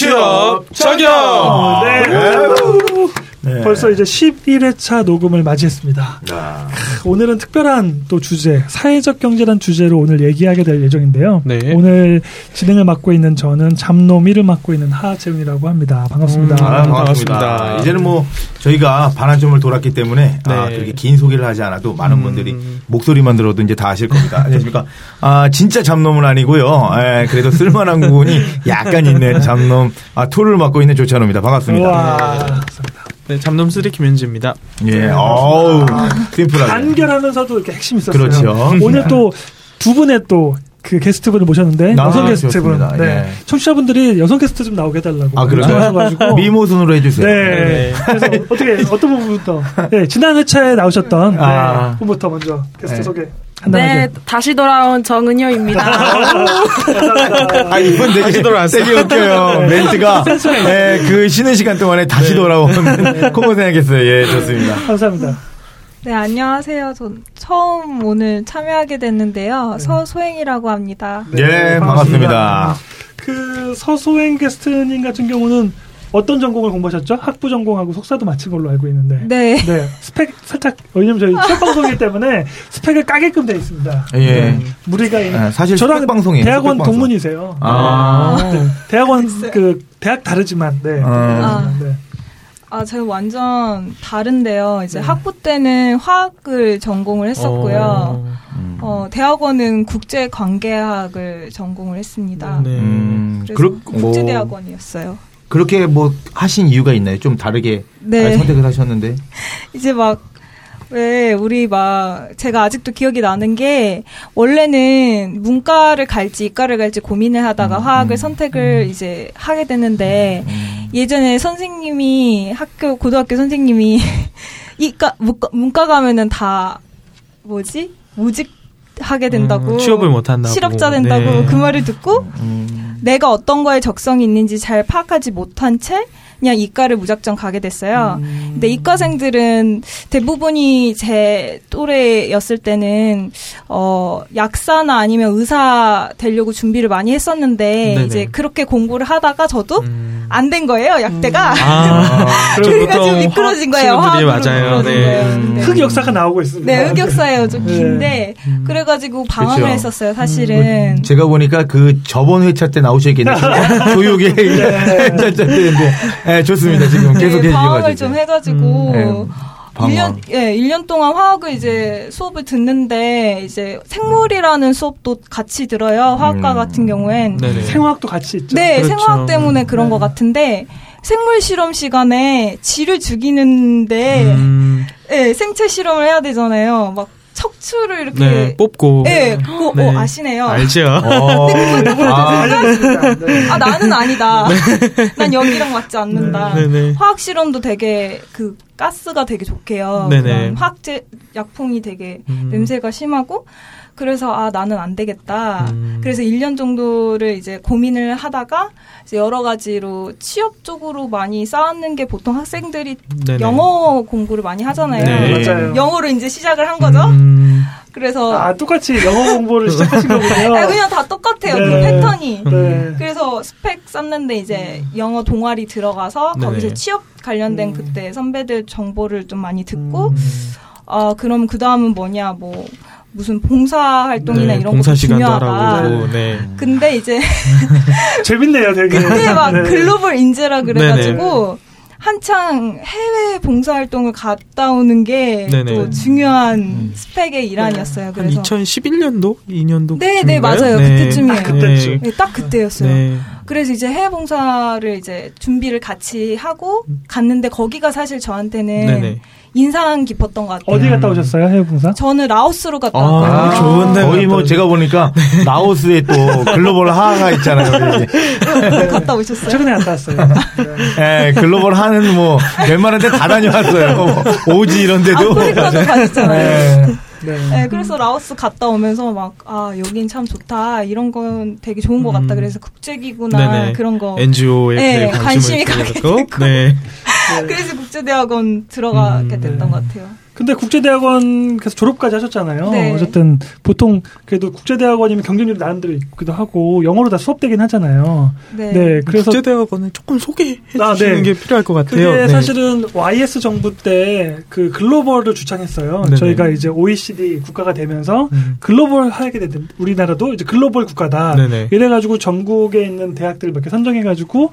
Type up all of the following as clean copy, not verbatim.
취업 저격. 네. 네. 벌써 이제 11회차 녹음을 맞이했습니다. 오늘은 특별한 또 주제, 사회적 경제란 주제로 오늘 얘기하게 될 예정인데요. 네. 오늘 진행을 맡고 있는 저는 잡놈 1을 맡고 있는 하재훈이라고 합니다. 반갑습니다. 반갑습니다. 이제는 뭐 저희가 반환점을 돌았기 때문에 네. 그렇게 긴 소개를 하지 않아도 많은 분들이 목소리만 들어도 이제 다 아실 겁니다. 그러니까 진짜 잡놈은 아니고요. 그래도 쓸만한 부분이 약간 있는 잡놈 토를 맡고 있는 조찬호입니다. 반갑습니다. 반갑습니다. 네, 잡놈 쓰리 김현지입니다. 예, 어우, 심플하게. 간결하면서도 이렇게 핵심이 있었어요. 그렇죠. 오늘 또 두 분의 또 그 게스트분을 모셨는데 여성 게스트분, 네. 예. 청취자분들이 여성 게스트 좀 나오게 해달라고. 그러셔가지고 미모순으로 해주세요. 네. 그래서 어떻게 어떤 부분부터? 네, 지난 회차에 나오셨던 분부터 먼저 게스트 소개. 간단하게. 네, 다시 돌아온 정은효입니다. 이분 되게 웃겨요. 멘트가 그 쉬는 시간 동안에 다시 돌아온 콤보 생각했어요. 예, 좋습니다. 감사합니다. 네, 안녕하세요. 전 처음 오늘 참여하게 됐는데요. 서소행이라고 합니다. 네, 반갑습니다. 그 서소행 게스트님 같은 경우는 어떤 전공을 공부하셨죠? 학부 전공하고 석사도 마친 걸로 알고 있는데. 네. 네. 스펙 살짝, 왜냐면 저희 첫 방송이기 때문에 스펙을 까게끔 되어 있습니다. 예. 무리가 있는. 사실 스펙 방송이에요. 대학원 스펙 동문이세요. 네. 대학원 대학 다르지만. 네. 네. 제가 완전 다른데요. 이제 학부 때는 화학을 전공을 했었고요. 대학원은 국제관계학을 전공을 했습니다. 네. 그래서 국제대학원이었어요. 그렇게 뭐 하신 이유가 있나요? 좀 다르게 선택을 하셨는데. 이제 제가 아직도 기억이 나는 게, 원래는 문과를 갈지 이과를 갈지 고민을 하다가 화학을 선택을 이제 하게 됐는데, 예전에 선생님이, 고등학교 선생님이, 문과 가면은 다, 무직하게 된다고. 취업을 못한다고. 실업자 된다고. 네. 그 말을 듣고, 내가 어떤 거에 적성이 있는지 잘 파악하지 못한 채 그냥 이과를 무작정 가게 됐어요. 근데 이과생들은 대부분이 제 또래였을 때는 약사나 아니면 의사 되려고 준비를 많이 했었는데 네네. 이제 그렇게 공부를 하다가 저도 안 된 거예요, 약대가. 그러니까 좀 미끄러진 거예요. 맞아요. 네. 흑역사가 나오고 있습니다. 네, 흑역사예요. 좀 긴데 그래가지고 방황을 했었어요, 사실은. 제가 보니까 그 저번 회차 때 나오셨겠는데 조육에 짤짤대는데. 네, 좋습니다. 지금 계속 방황을 좀 해가지고 1년 동안 화학을 이제 수업을 듣는데 이제 생물이라는 수업도 같이 들어요. 화학과 같은 경우엔 생화학도 같이 있죠. 네, 그렇죠. 생화학 때문에 그런 것 같은데 생물 실험 시간에 쥐를 죽이는데 생체 실험을 해야 되잖아요. 막 척추를 이렇게 뽑고 그거 아시네요. 알죠. 근데 그거 나는 아니다. 난 여기랑 맞지 않는다. 화학 실험도 되게 가스가 되게 좋게요. 그런 화학제 약품이 되게 냄새가 심하고 그래서 나는 안 되겠다. 그래서 1년 정도를 이제 고민을 하다가 이제 여러 가지로 취업 쪽으로 많이 쌓는 게 보통 학생들이 영어 공부를 많이 하잖아요. 맞아요. 영어로 이제 시작을 한 거죠. 그래서 똑같이 영어 공부를 시작하신 거군요. 그냥 다 똑같아요. 그 패턴이. 그래서 스펙 쌓는데 이제 영어 동아리 들어가서 거기서 취업 관련된 그때 선배들 정보를 좀 많이 듣고 그럼 그 다음은 뭐냐 무슨 봉사활동이나 이런 봉사 것도 중요하다. 근데 이제 재밌네요 되게. 근데 글로벌 인재라 그래가지고 한창 해외 봉사활동을 갔다 오는 게 또 중요한 스펙의 일환이었어요. 그래서 한 2011년도? 2년도? 네네 맞아요. 그때쯤이에요. 딱 그때였어요. 그래서 이제 해외 봉사를 이제 준비를 같이 하고 갔는데 거기가 사실 저한테는 인상 깊었던 것 같아요. 어디 갔다 오셨어요? 해외 봉사? 저는 라오스로 갔다 왔어요. 좋은데. 거의 제가 보니까 라오스에 또 글로벌 하가 있잖아요. 갔다 오셨어요? 최근에 갔다 왔어요. 글로벌 하는 웬만한 데 다 다녀왔어요. 오지 이런 데도. 아프리카도 가셨잖아요. 그래서 라오스 갔다 오면서 여긴 참 좋다. 이런 건 되게 좋은 것 같다. 그래서 국제기구나 그런 거. NGO에 관심이 가게 됐고. 그래서 국제대학원 들어가게 됐던 것 같아요. 근데 국제대학원 계속 졸업까지 하셨잖아요. 네. 어쨌든 보통 그래도 국제대학원이면 경쟁률이 나름대로 있기도 하고 영어로 다 수업되긴 하잖아요. 네. 네, 그래서 국제대학원은 조금 소개해 주시는 네. 게 필요할 것 같아요. 그게 네. 사실은 YS 정부 때 그 글로벌을 주창했어요. 네네. 저희가 이제 OECD 국가가 되면서 글로벌 하게 됐는데 우리나라도 이제 글로벌 국가다. 네네. 이래가지고 전국에 있는 대학들을 몇 개 선정해가지고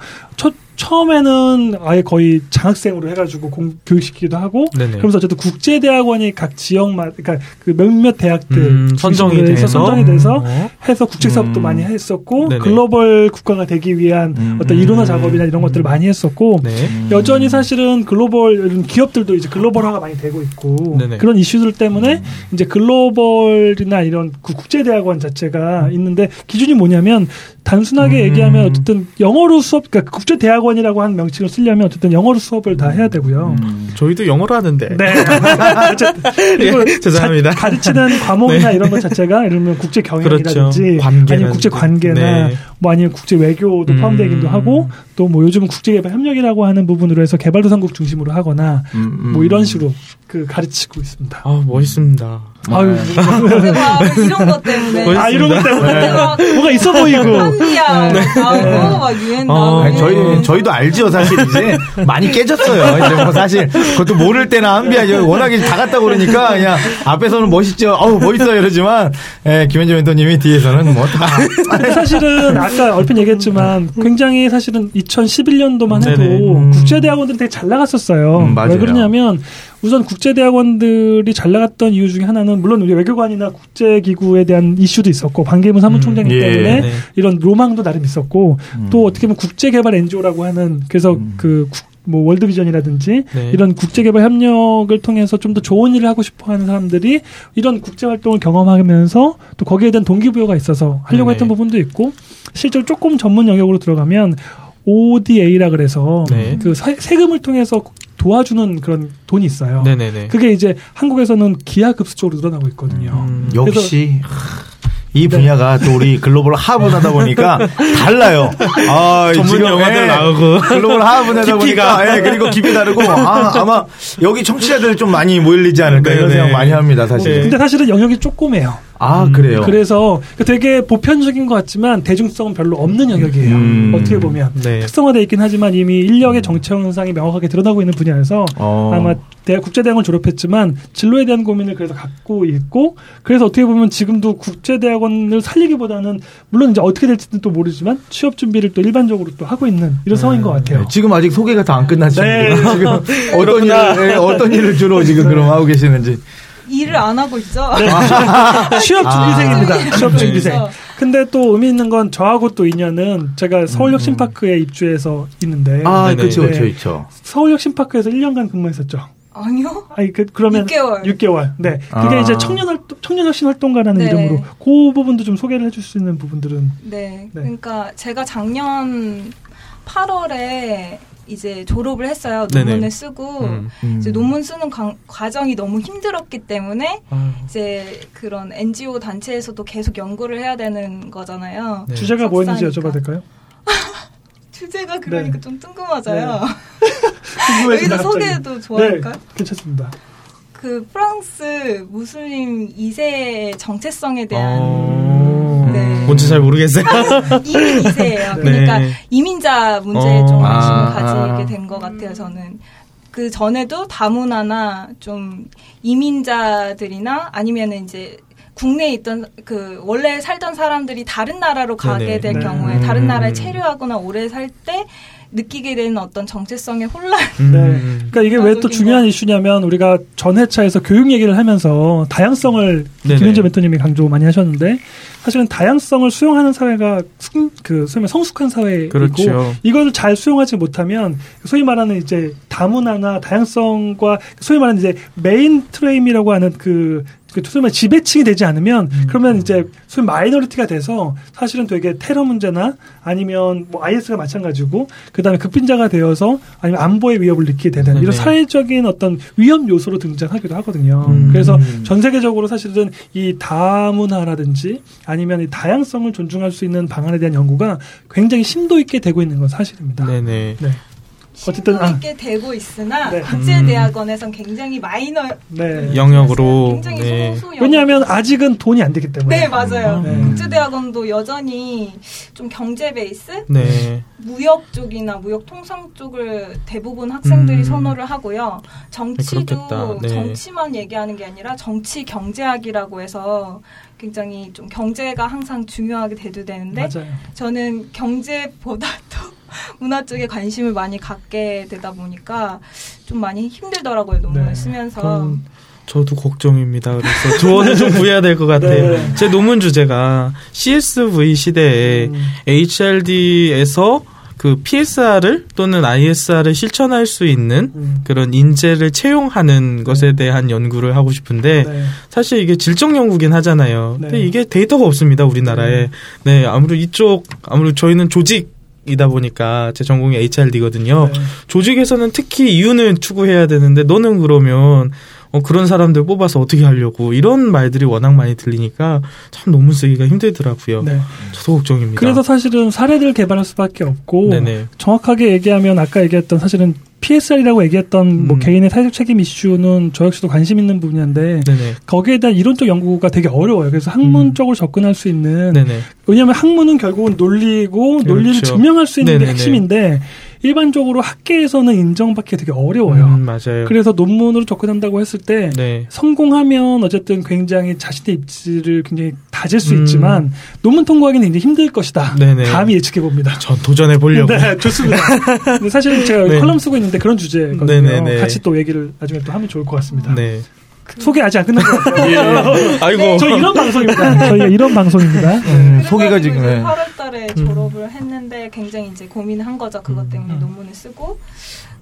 처음에는 아예 거의 장학생으로 해가지고 교육시키기도 하고, 네네. 그러면서 어쨌든 국제대학원이 각 지역마다, 그러니까 그 몇몇 대학들 선정이 돼서 해서 국제사업도 많이 했었고, 네네. 글로벌 국가가 되기 위한 어떤 이론화 작업이나 이런 것들을 많이 했었고, 네. 여전히 사실은 글로벌 기업들도 이제 글로벌화가 많이 되고 있고, 네네. 그런 이슈들 때문에 이제 글로벌이나 이런 그 국제대학원 자체가 있는데 기준이 뭐냐면 단순하게 얘기하면 어쨌든 영어로 수업, 그러니까 국제대학원 이라고 한 명칭을 쓰려면 어쨌든 영어로 수업을 다 해야 되고요. 저희도 영어로 하는데. 네. 예, 죄송합니다. 가르치는 과목이나 네. 이런 것 자체가 예를 들면 국제 경영이라든지 그렇죠. 아니면 국제 관계나 네. 뭐 아니면 국제 외교도 포함되기도 하고 또 뭐 요즘은 국제 개발 협력이라고 하는 부분으로 해서 개발도상국 중심으로 하거나 뭐 이런 식으로 그 가르치고 있습니다. 아 멋있습니다. 아유, 이런 것 때문에. 멋있습니다. 아, 이런 것 때문에. 네. 뭐가 있어 보이고. 한이야. 네. 나오고, 막 유엔 나오고. 저희도 알죠, 사실. 이제 많이 깨졌어요. 이제 뭐 사실. 그것도 모를 때나 한비야. 워낙에 다 갔다 그러니까 그냥 앞에서는 멋있죠. 어우, 멋있어요. 이러지만, 예, 김현재 멘토님이 뒤에서는 뭐 다. 사실은 아까 얼핏 얘기했지만 굉장히 사실은 2011년도만 해도 국제대학원들이 되게 잘 나갔었어요. 맞아요. 왜 그러냐면 우선 국제대학원들이 잘 나갔던 이유 중에 하나는 물론 우리 외교관이나 국제기구에 대한 이슈도 있었고 반기문 사무총장이기 때문에 네. 이런 로망도 나름 있었고 또 어떻게 보면 국제개발 NGO라고 하는 그래서 그 뭐 월드비전이라든지 네. 이런 국제개발 협력을 통해서 좀 더 좋은 일을 하고 싶어하는 사람들이 이런 국제활동을 경험하면서 또 거기에 대한 동기부여가 있어서 하려고 했던 부분도 있고 실제로 조금 전문 영역으로 들어가면 ODA라 그래서 그 세금을 통해서 도와주는 그런 돈이 있어요. 네네네. 그게 이제 한국에서는 기하급수적으로 늘어나고 있거든요. 역시 이 분야가 또 우리 글로벌 하분하다 보니까 달라요. 아, 전문 영화들 나오고 글로벌 하분하다 보니까 예, 그리고 깊이 다르고 아마 여기 청취자들 좀 많이 모일리지 않을까 이런 생각 많이 합니다 사실. 네. 근데 사실은 영역이 조그매요. 아 그래요. 그래서 되게 보편적인 것 같지만 대중성은 별로 없는 영역이에요. 어떻게 보면 네. 특성화되어 있긴 하지만 이미 인력의 정체형 현상이 명확하게 드러나고 있는 분야에서 아마 국제대학원 졸업했지만 진로에 대한 고민을 그래서 갖고 있고 그래서 어떻게 보면 지금도 국제대학원을 살리기보다는 물론 이제 어떻게 될지는 또 모르지만 취업 준비를 또 일반적으로 또 하고 있는 이런 상황인 것 같아요. 지금 아직 소개가 다 안 끝났죠. 네. 지금 어떤 일을 주로 지금 그럼 하고 계시는지. 일을 안 하고 있죠. 네. 취업준비생입니다. 취업준비생. 근데 또 의미 있는 건 저하고 또 인연은 제가 서울혁신파크에 입주해서 있는데. 아, 그렇죠. 서울혁신파크에서 1년간 근무했었죠. 아니요? 아니, 그러면. 6개월. 네. 그게 이제 청년혁신활동가라는 네. 이름으로 그 부분도 좀 소개를 해줄 수 있는 부분들은. 네. 그러니까 제가 작년 8월에 이제 졸업을 했어요. 논문을 쓰고 이제 논문 쓰는 과정이 너무 힘들었기 때문에 이제 그런 NGO 단체에서도 계속 연구를 해야 되는 거잖아요. 네. 주제가 뭐였는지 여쭤봐도 될까요? 주제가 그러니까 좀 뜬금하잖아요. 네. 여기서 소개해도 좋아할까요? 네, 괜찮습니다. 그 프랑스 무슬림 2세의 정체성에 대한 뭔지 잘 모르겠어요. 이민 2세예요. 그러니까 이민자 문제에 좀 관심을 가지게 된 것 같아요. 저는 그 전에도 다문화나 좀 이민자들이나 아니면 이제 국내에 있던 그 원래 살던 사람들이 다른 나라로 가게 될 경우에 다른 나라에 체류하거나 오래 살 때 느끼게 되는 어떤 정체성의 혼란. 그러니까 이게 왜 또 중요한 이슈냐면 우리가 전 회차에서 교육 얘기를 하면서 다양성을 김현재 멘토님이 강조 많이 하셨는데 사실은 다양성을 수용하는 사회가 그 소위 말해 성숙한 사회이고 그렇죠. 이걸 잘 수용하지 못하면 소위 말하는 이제 다문화나 다양성과 소위 말하는 이제 메인 트레임이라고 하는 그 소위 말해 지배층이 되지 않으면 그러면 이제 소위 마이너리티가 돼서 사실은 되게 테러 문제나 아니면 뭐 IS가 마찬가지고 그다음에 극빈자가 되어서 아니면 안보의 위협을 느끼게 되는 이런 사회적인 어떤 위험 요소로 등장하기도 하거든요. 그래서 전 세계적으로 사실은 이 다문화라든지 아니면 이 다양성을 존중할 수 있는 방안에 대한 연구가 굉장히 심도 있게 되고 있는 건 사실입니다. 네네. 네. 어쨌든 있게 되고 있으나 네. 국제대학원에선 굉장히 마이너 네. 영역으로 굉장히 네. 소수 왜냐하면 아직은 돈이 안 되기 때문에 네 맞아요. 네. 국제대학원도 여전히 좀 경제 베이스 네. 무역 쪽이나 무역 통상 쪽을 대부분 학생들이 선호를 하고요. 정치도 네, 네. 정치만 얘기하는 게 아니라 정치 경제학이라고 해서 굉장히 좀 경제가 항상 중요하게 대두되는데 맞아요. 저는 경제보다도 문화 쪽에 관심을 많이 갖게 되다 보니까 좀 많이 힘들더라고요. 논문을 네. 쓰면서. 저도 걱정입니다. 그래서 조언을 좀 구해야 될 것 같아요. 네. 제 논문 주제가 CSV 시대에 HRD에서 그 PSR을 또는 ISR을 실천할 수 있는 그런 인재를 채용하는 것에 대한 연구를 하고 싶은데 네. 사실 이게 질적 연구긴 하잖아요. 네. 근데 이게 데이터가 없습니다. 우리나라에. 네, 아무래도 저희는 조직 이다 보니까 제 전공이 HRD거든요. 네. 조직에서는 특히 이윤을 추구해야 되는데 너는 그러면 그런 사람들 뽑아서 어떻게 하려고 이런 말들이 워낙 많이 들리니까 참 논문 쓰기가 힘들더라고요. 네. 저도 걱정입니다. 그래서 사실은 사례들을 개발할 수밖에 없고 네네. 정확하게 얘기하면 아까 얘기했던 사실은 PSR이라고 얘기했던 뭐 개인의 사회적 책임 이슈는 저 역시도 관심 있는 분야인데 네네. 거기에 대한 이론적 연구가 되게 어려워요. 그래서 학문적으로 접근할 수 있는 네네. 왜냐하면 학문은 결국은 논리고 그렇죠. 논리를 증명할 수 있는 네네네. 게 핵심인데 일반적으로 학계에서는 인정받기 되게 어려워요. 맞아요. 그래서 논문으로 접근한다고 했을 때 네. 성공하면 어쨌든 굉장히 자신의 입지를 굉장히 다질 수 있지만 논문 통과하기는 굉장히 힘들 것이다. 네네. 감히 예측해봅니다. 전 도전해보려고. 네, 좋습니다. 근데 사실 제가 네. 컬럼 쓰고 있는데 그런 주제거든요. 네네네. 같이 또 얘기를 나중에 또 하면 좋을 것 같습니다. 네. 소개 아직 안 끝난 것 같아요. 예. 아이고. 저희 이런 방송입니다. 저희가 이런 방송입니다. 네, 소개가 지금. 8월달에 졸업을 했는데 굉장히 이제 고민한 거죠. 그것 때문에 논문을 쓰고.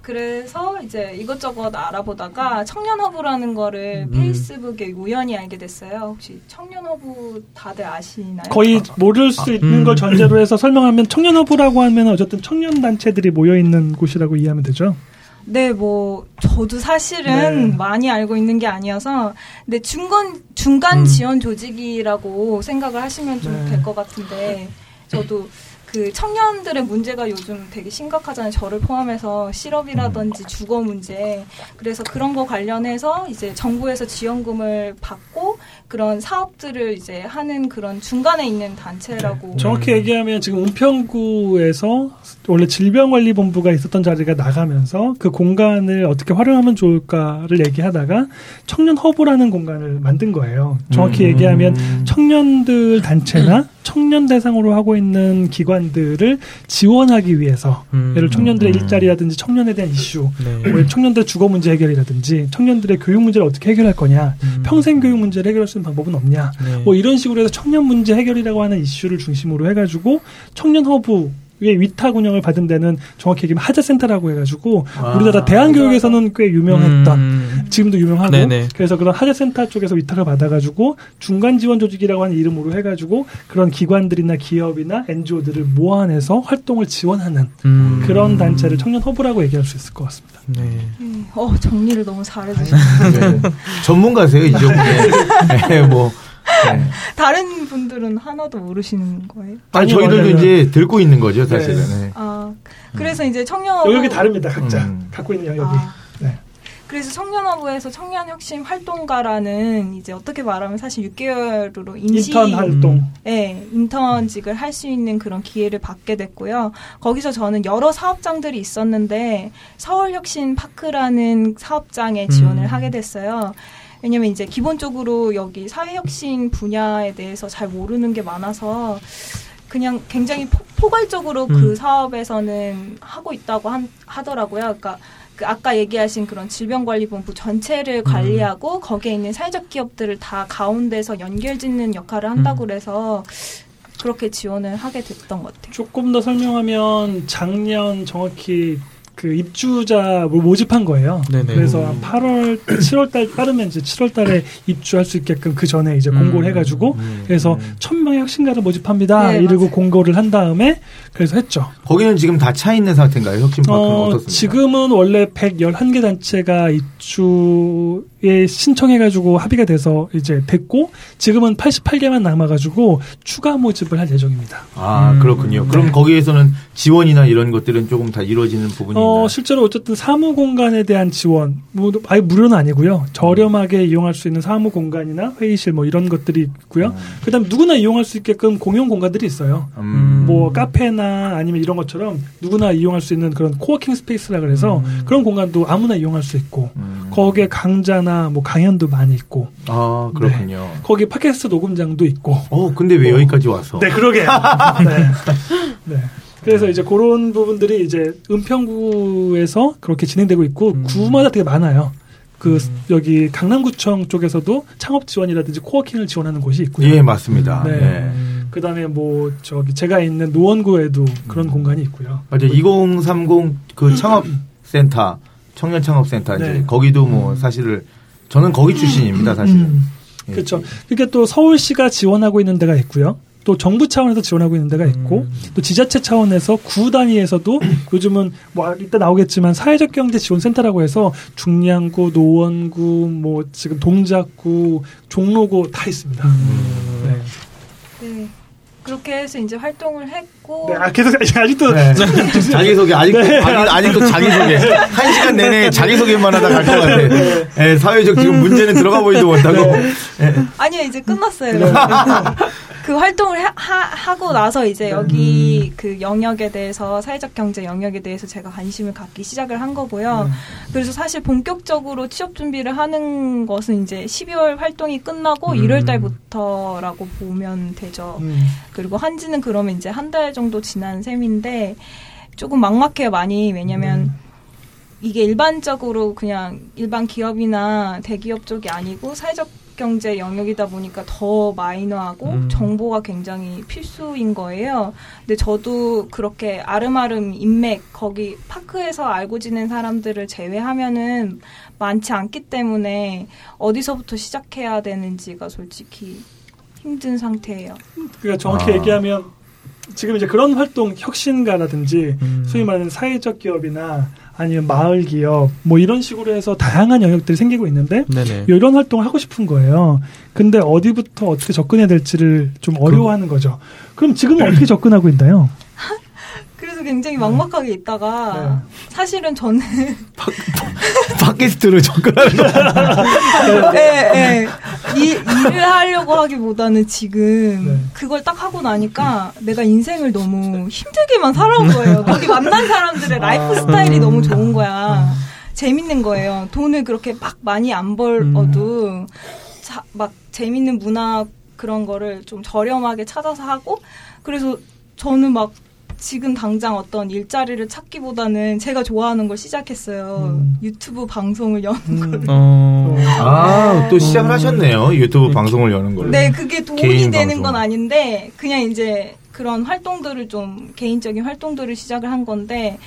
그래서 이제 이것저것 알아보다가 청년허브라는 거를 페이스북에 우연히 알게 됐어요. 혹시 청년허브 다들 아시나요? 거의 모를 수 있는 걸 전제로 해서 설명하면 청년허브라고 하면 어쨌든 청년단체들이 모여있는 곳이라고 이해하면 되죠. 네, 뭐 저도 사실은 네. 많이 알고 있는 게 아니어서 근데 중간 지원 조직이라고 생각을 하시면 좀 될 것 같은데 저도 그 청년들의 문제가 요즘 되게 심각하잖아요. 저를 포함해서 실업이라든지 주거 문제. 그래서 그런 거 관련해서 이제 정부에서 지원금을 받고 그런 사업들을 이제 하는 그런 중간에 있는 단체라고. 네. 정확히 얘기하면 지금 은평구에서 원래 질병관리본부가 있었던 자리가 나가면서 그 공간을 어떻게 활용하면 좋을까를 얘기하다가 청년 허브라는 공간을 만든 거예요. 정확히 얘기하면 청년들 단체나 청년 대상으로 하고 있는 기관들을 지원하기 위해서 예를 들어 청년들의 일자리라든지 청년에 대한 이슈, 네. 청년들의 주거 문제 해결이라든지 청년들의 교육 문제를 어떻게 해결할 거냐, 평생 교육 문제를 해결할 수 있는 방법은 없냐, 네. 뭐 이런 식으로 해서 청년 문제 해결이라고 하는 이슈를 중심으로 해가지고 청년 허브 의 위탁 운영을 받은 데는 정확히 얘기하면 하자센터라고 해가지고 우리나라 대한교육에서는 꽤 유명했던 지금도 유명하고 네네. 그래서 그런 하자센터 쪽에서 위탁을 받아가지고 중간지원조직이라고 하는 이름으로 해가지고 그런 기관들이나 기업이나 NGO들을 모아내서 활동을 지원하는 그런 단체를 청년허브라고 얘기할 수 있을 것 같습니다. 네. 정리를 너무 잘해주셨어요. 네. 전문가세요 이 정도. 네, 뭐. 네. 다른 분들은 하나도 모르시는 거예요? 아니, 저희들도 이제 들고 있는 거죠, 사실은. 네. 네. 아, 그래서 이제 청년허브. 여기 다릅니다, 각자. 갖고 있는 영역이. 아. 네. 그래서 청년허브에서 청년혁신 활동가라는 이제 어떻게 말하면 사실 6개월으로 인턴 활동. 네, 인턴직을 할 수 있는 그런 기회를 받게 됐고요. 거기서 저는 여러 사업장들이 있었는데 서울혁신파크라는 사업장에 지원을 하게 됐어요. 왜냐면 이제 기본적으로 여기 사회혁신 분야에 대해서 잘 모르는 게 많아서 그냥 굉장히 포괄적으로 그 사업에서는 하고 있다고 하더라고요. 그러니까 그 아까 얘기하신 그런 질병관리본부 전체를 관리하고 거기에 있는 사회적 기업들을 다 가운데서 연결짓는 역할을 한다고 그래서 그렇게 지원을 하게 됐던 것 같아요. 조금 더 설명하면 작년 정확히 그 입주자 모집한 거예요. 네네. 그래서 8월, 7월달 빠르면 이제 7월달에 입주할 수 있게끔 그 전에 이제 공고를 해가지고 그래서 1,000명의 혁신가를 모집합니다. 네, 이러고 맞아요. 공고를 한 다음에 그래서 했죠. 거기는 지금 다 차 있는 상태인가요? 혁신파크는 어떻습니까? 지금은 원래 111개 단체가 입주 에 신청해가지고 합의가 돼서 이제 됐고 지금은 88개만 남아가지고 추가 모집을 할 예정입니다. 아 그렇군요. 그럼 네. 거기에서는 지원이나 이런 것들은 조금 다 이루어지는 부분이 있나요? 실제로 어쨌든 사무 공간에 대한 지원, 뭐 아예 무료는 아니고요. 저렴하게 이용할 수 있는 사무 공간이나 회의실 뭐 이런 것들이 있고요. 그다음 누구나 이용할 수 있게끔 공용 공간들이 있어요. 뭐 카페나 아니면 이런 것처럼 누구나 이용할 수 있는 그런 코워킹 스페이스라 그래서 그런 공간도 아무나 이용할 수 있고 거기에 강좌 뭐 강연도 많이 있고. 아 그렇군요. 네. 거기 팟캐스트 녹음장도 있고. 근데 왜 여기까지 와서? 네 그러게요. 네. 그래서 이제 그런 부분들이 이제 은평구에서 그렇게 진행되고 있고 구마다 되게 많아요. 여기 강남구청 쪽에서도 창업 지원이라든지 코워킹을 지원하는 곳이 있고요. 예 맞습니다. 네. 네. 그다음에 뭐 저기 제가 있는 노원구에도 그런 공간이 있고요. 맞아요. 2030 그 창업센터 청년 창업센터 이제 네. 거기도 뭐 사실을 저는 거기 출신입니다, 사실은. 예. 그렇죠. 그러니까 또 서울시가 지원하고 있는 데가 있고요. 또 정부 차원에서 지원하고 있는 데가 있고 또 지자체 차원에서 구 단위에서도 요즘은 뭐 이따 나오겠지만 사회적 경제 지원 센터라고 해서 중량구, 노원구, 뭐 지금 동작구, 종로구 다 있습니다. 네. 네. 그렇게 해서 이제 활동을 했고. 네, 계속, 아직도. 네. 자기소개, 아직도 자기소개. 한 시간 내내 자기소개만 하다 갈 것 같아. 네. 네, 사회적 지금 문제는 들어가 보이도 못하고. 네. 네. 아니요, 이제 끝났어요. 네. 그 활동을 하고 나서 이제 여기 그 영역에 대해서, 사회적 경제 영역에 대해서 제가 관심을 갖기 시작을 한 거고요. 그래서 사실 본격적으로 취업 준비를 하는 것은 이제 12월 활동이 끝나고 1월달부터라고 보면 되죠. 그리고 한지는 그러면 이제 한 달 정도 지난 셈인데 조금 막막해요 많이. 왜냐면 이게 일반적으로 그냥 일반 기업이나 대기업 쪽이 아니고 사회적 경제 영역이다 보니까 더 마이너하고 정보가 굉장히 필수인 거예요. 근데 저도 그렇게 아름아름 인맥 거기 파크에서 알고 지낸 사람들을 제외하면은 많지 않기 때문에 어디서부터 시작해야 되는지가 솔직히 힘든 상태예요. 그러니까 정확히 얘기하면 지금 이제 그런 활동 혁신가라든지 소위 말하는 사회적 기업이나 아니면 마을 기업 뭐 이런 식으로 해서 다양한 영역들이 생기고 있는데 네네. 이런 활동을 하고 싶은 거예요. 근데 어디부터 어떻게 접근해야 될지를 좀 어려워하는 거죠. 그럼 지금은 어떻게 접근하고 있나요? 그래서 굉장히 막막하게 있다가 사실은 저는 팟캐스트로 접근하는 거예요. 네, 일을 하려고 하기보다는 지금 그걸 딱 하고 나니까 내가 인생을 너무 힘들게만 살아온 거예요. 거기 만난 사람들의 라이프 스타일이 너무 좋은 거야. 재밌는 거예요. 돈을 그렇게 막 많이 안 벌어도 막 재밌는 문화 그런 거를 좀 저렴하게 찾아서 하고 그래서 저는 막 지금 당장 어떤 일자리를 찾기보다는 제가 좋아하는 걸 시작했어요. 유튜브 방송을 여는 걸로. 또 시작을 하셨네요. 유튜브 방송을 여는 걸로. 네, 그게 돈이 되는 건 아닌데 그냥 이제 그런 활동들을 좀 개인적인 활동들을 시작을 한 건데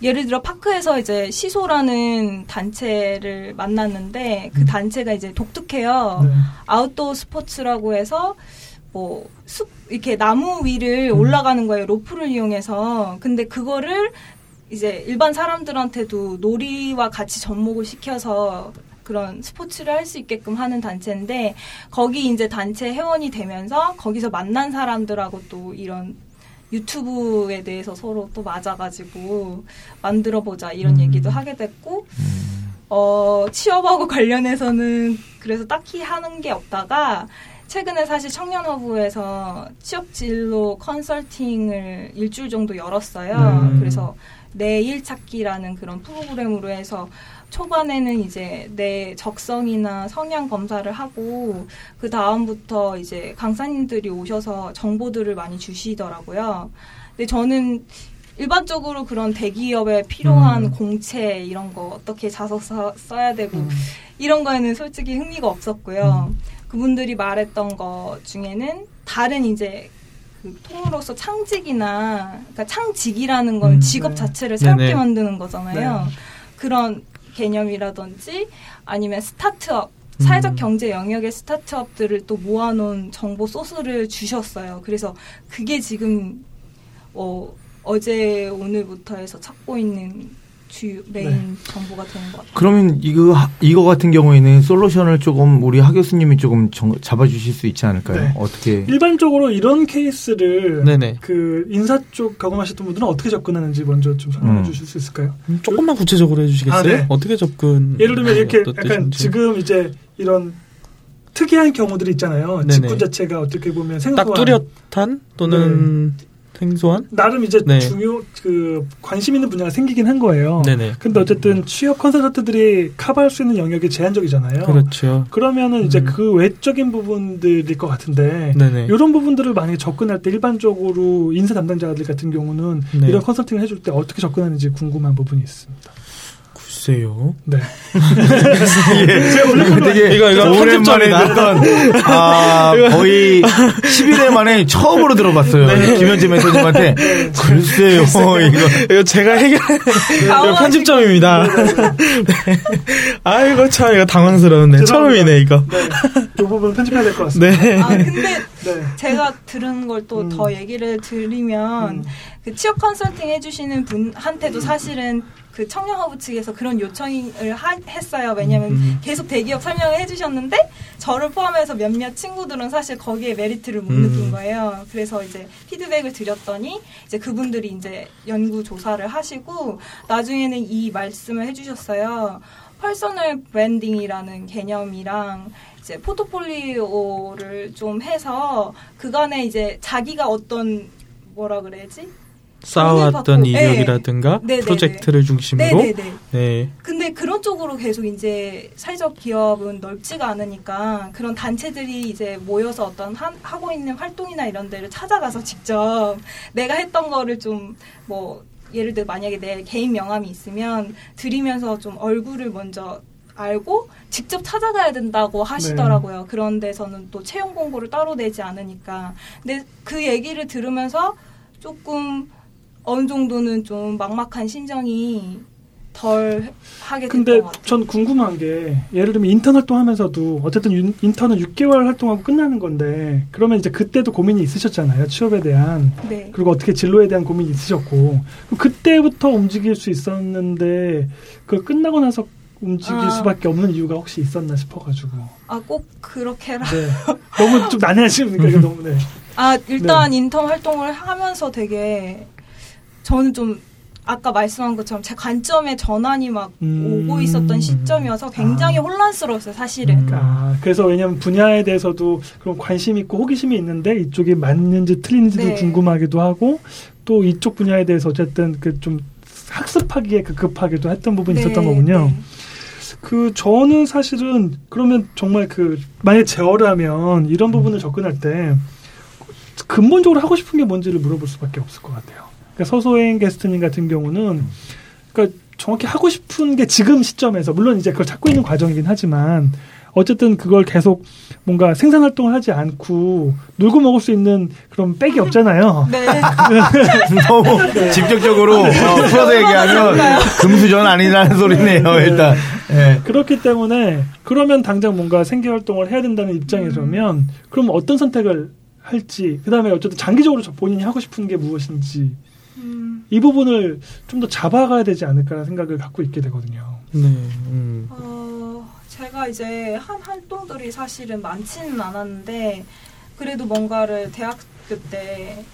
예를 들어 파크에서 이제 시소라는 단체를 만났는데 그 단체가 이제 독특해요. 네. 아웃도어 스포츠라고 해서 뭐 숲 이렇게 나무 위를 올라가는 거예요. 로프를 이용해서. 근데 그거를 이제 일반 사람들한테도 놀이와 같이 접목을 시켜서 그런 스포츠를 할 수 있게끔 하는 단체인데 거기 이제 단체 회원이 되면서 거기서 만난 사람들하고 또 이런 유튜브에 대해서 서로 또 맞아가지고 만들어 보자 이런 얘기도 하게 됐고 취업하고 관련해서는 그래서 딱히 하는 게 없다가 최근에 사실 청년허브에서 취업진로 컨설팅을 일주일 정도 열었어요. 그래서 내 일 찾기라는 그런 프로그램으로 해서 초반에는 이제 내 적성이나 성향 검사를 하고 그 다음부터 이제 강사님들이 오셔서 정보들을 많이 주시더라고요. 근데 저는 일반적으로 그런 대기업에 필요한 공채 이런 거 어떻게 자소서 써야 되고 이런 거에는 솔직히 흥미가 없었고요. 그분들이 말했던 것 중에는 다른 이제 그 통으로서 창직이나 그러니까 창직이라는 건 직업 자체를 새롭게 만드는 거잖아요. 네. 그런 개념이라든지 아니면 스타트업, 사회적 경제 영역의 스타트업들을 또 모아놓은 정보 소스를 주셨어요. 그래서 그게 지금 어제 오늘부터 해서 찾고 있는 주 메인 정보가 되는 것 같아요. 그러면 이거 같은 경우에는 솔루션을 조금 우리 하 교수님이 조금 잡아주실 수 있지 않을까요? 네. 어떻게 일반적으로 이런 케이스를 네네. 그 인사 쪽 경험하셨던 분들은 어떻게 접근하는지 먼저 좀 설명해 주실 수 있을까요? 조금만 구체적으로 해주시겠어요? 아, 네. 어떻게 접근? 예를 들면 이렇게 약간 지금 이제 이런 특이한 경우들이 있잖아요. 네네. 직군 자체가 어떻게 보면 생소한 딱 뚜렷한 또는 생소한? 나름 이제 중요 그 관심 있는 분야가 생기긴 한 거예요. 네네. 근데 어쨌든 취업 컨설턴트들이 커버할 수 있는 영역이 제한적이잖아요. 그렇죠. 그러면은 이제 그 외적인 부분들일 것 같은데 네네. 이런 부분들을 만약에 접근할 때 일반적으로 인사 담당자들 같은 경우는 네. 이런 컨설팅을 해줄 때 어떻게 접근하는지 궁금한 부분이 있습니다. 글쎄요. 네. 예. 제가 되게 이거 오랜만에 듣던 거의 10일에 만에 처음으로 들어봤어요. 네. 김현재 멘토님한테 글쎄요. 이거 제가 해결해. 이거 편집점입니다. 네. 아이고 참 이거 당황스러운데 처음이네 이거. 네. 이 부분 편집해야 될 것 같습니다. 네. 아 근데 제가 들은 걸 또 더 얘기를 드리면 그 취업 컨설팅 해주시는 분한테도 사실은 그 청년허브 측에서 그런 요청을 했어요. 왜냐하면 계속 대기업 설명을 해주셨는데 저를 포함해서 몇몇 친구들은 사실 거기에 메리트를 못 느낀 거예요. 그래서 이제 피드백을 드렸더니 이제 그분들이 이제 연구 조사를 하시고 나중에는 이 말씀을 해주셨어요. 퍼서널 브랜딩이라는 개념이랑 이제 포트폴리오를 좀 해서 그간에 이제 자기가 어떤 뭐라 그래야지? 쌓아왔던 이력이라든가 네. 프로젝트를 중심으로 네. 근데 그런 쪽으로 계속 이제 사회적 기업은 넓지가 않으니까 그런 단체들이 이제 모여서 어떤 하고 있는 활동이나 이런 데를 찾아가서 직접 내가 했던 거를 좀 뭐 예를 들어 만약에 내 개인 명함이 있으면 드리면서 좀 얼굴을 먼저 알고 직접 찾아가야 된다고 하시더라고요. 네. 그런 데서는 또 채용 공고를 따로 내지 않으니까. 근데 그 얘기를 들으면서 조금 어느 정도는 좀 막막한 심정이 덜 하게 된 것 같아요. 근데 전 궁금한 게 예를 들면 인턴 활동하면서도 어쨌든 인턴은 6개월 활동하고 끝나는 건데 그러면 이제 그때도 고민이 있으셨잖아요. 취업에 대한. 네. 그리고 어떻게 진로에 대한 고민이 있으셨고 그때부터 움직일 수 있었는데 그 끝나고 나서 움직일 수밖에 없는 이유가 혹시 있었나 싶어가지고. 아, 꼭 그렇게 해라. 네. 너무 좀 난해하시니까 이거 너무 네. 아, 일단 네. 인턴 활동을 하면서 되게 저는 좀 아까 말씀한 것처럼 제 관점의 전환이 막 오고 있었던 시점이어서 굉장히 혼란스러웠어요, 사실은. 그래서 왜냐하면 분야에 대해서도 그런 관심 있고 호기심이 있는데 이쪽이 맞는지 틀린지도 네. 궁금하기도 하고 또 이쪽 분야에 대해서 어쨌든 그 좀 학습하기에 급급하기도 했던 부분이 네, 있었던 거군요. 네. 그 저는 사실은 그러면 정말 그 만약에 제어라면 이런 부분을 접근할 때 근본적으로 하고 싶은 게 뭔지를 물어볼 수밖에 없을 것 같아요. 그러니까 서소행 게스트님 같은 경우는 그러니까 정확히 하고 싶은 게 지금 시점에서 물론 이제 그걸 찾고 있는 과정이긴 하지만 어쨌든 그걸 계속 뭔가 생산 활동을 하지 않고 놀고 먹을 수 있는 그런 백이 없잖아요. 네. 너무 직접적으로 풀어서 얘기하면 금수저는 아니라는 소리네요. 일단 네. 그렇기 때문에 그러면 당장 뭔가 생계 활동을 해야 된다는 입장에서면 그럼 어떤 선택을 할지 그다음에 어쨌든 장기적으로 본인이 하고 싶은 게 무엇인지 이 부분을 좀 더 잡아가야 되지 않을까라는 생각을 갖고 있게 되거든요. 네. 제가 이제 한 활동들이 사실은 많지는 않았는데 그래도 뭔가를 대학교 때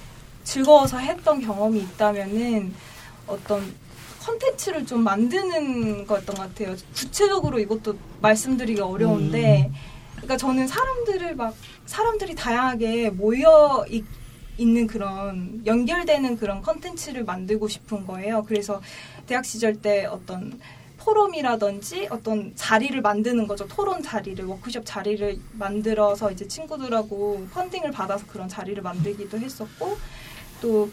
즐거워서 했던 경험이 있다면은 어떤 콘텐츠를 좀 만드는 거였던 것 같아요. 구체적으로 이것도 말씀드리기 어려운데 그러니까 저는 사람들이 다양하게 모여 있는 그런 연결되는 그런 컨텐츠를 만들고 싶은 거예요. 그래서 대학 시절 때 어떤 포럼이라든지 어떤 자리를 만드는 거죠. 토론 자리를, 워크숍 자리를 만들어서 이제 친구들하고 펀딩을 받아서 그런 자리를 만들기도 했었고 또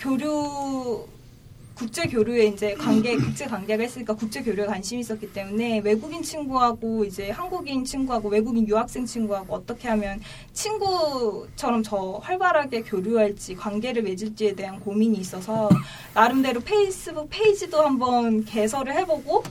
국제 교류에 이제 국제 관계가 있으니까 국제 교류에 관심이 있었기 때문에 외국인 친구하고 이제 한국인 친구하고 외국인 유학생 친구하고 어떻게 하면 친구처럼 저 활발하게 교류할지 관계를 맺을지에 대한 고민이 있어서 나름대로 페이스북 페이지도 한번 개설을 해보고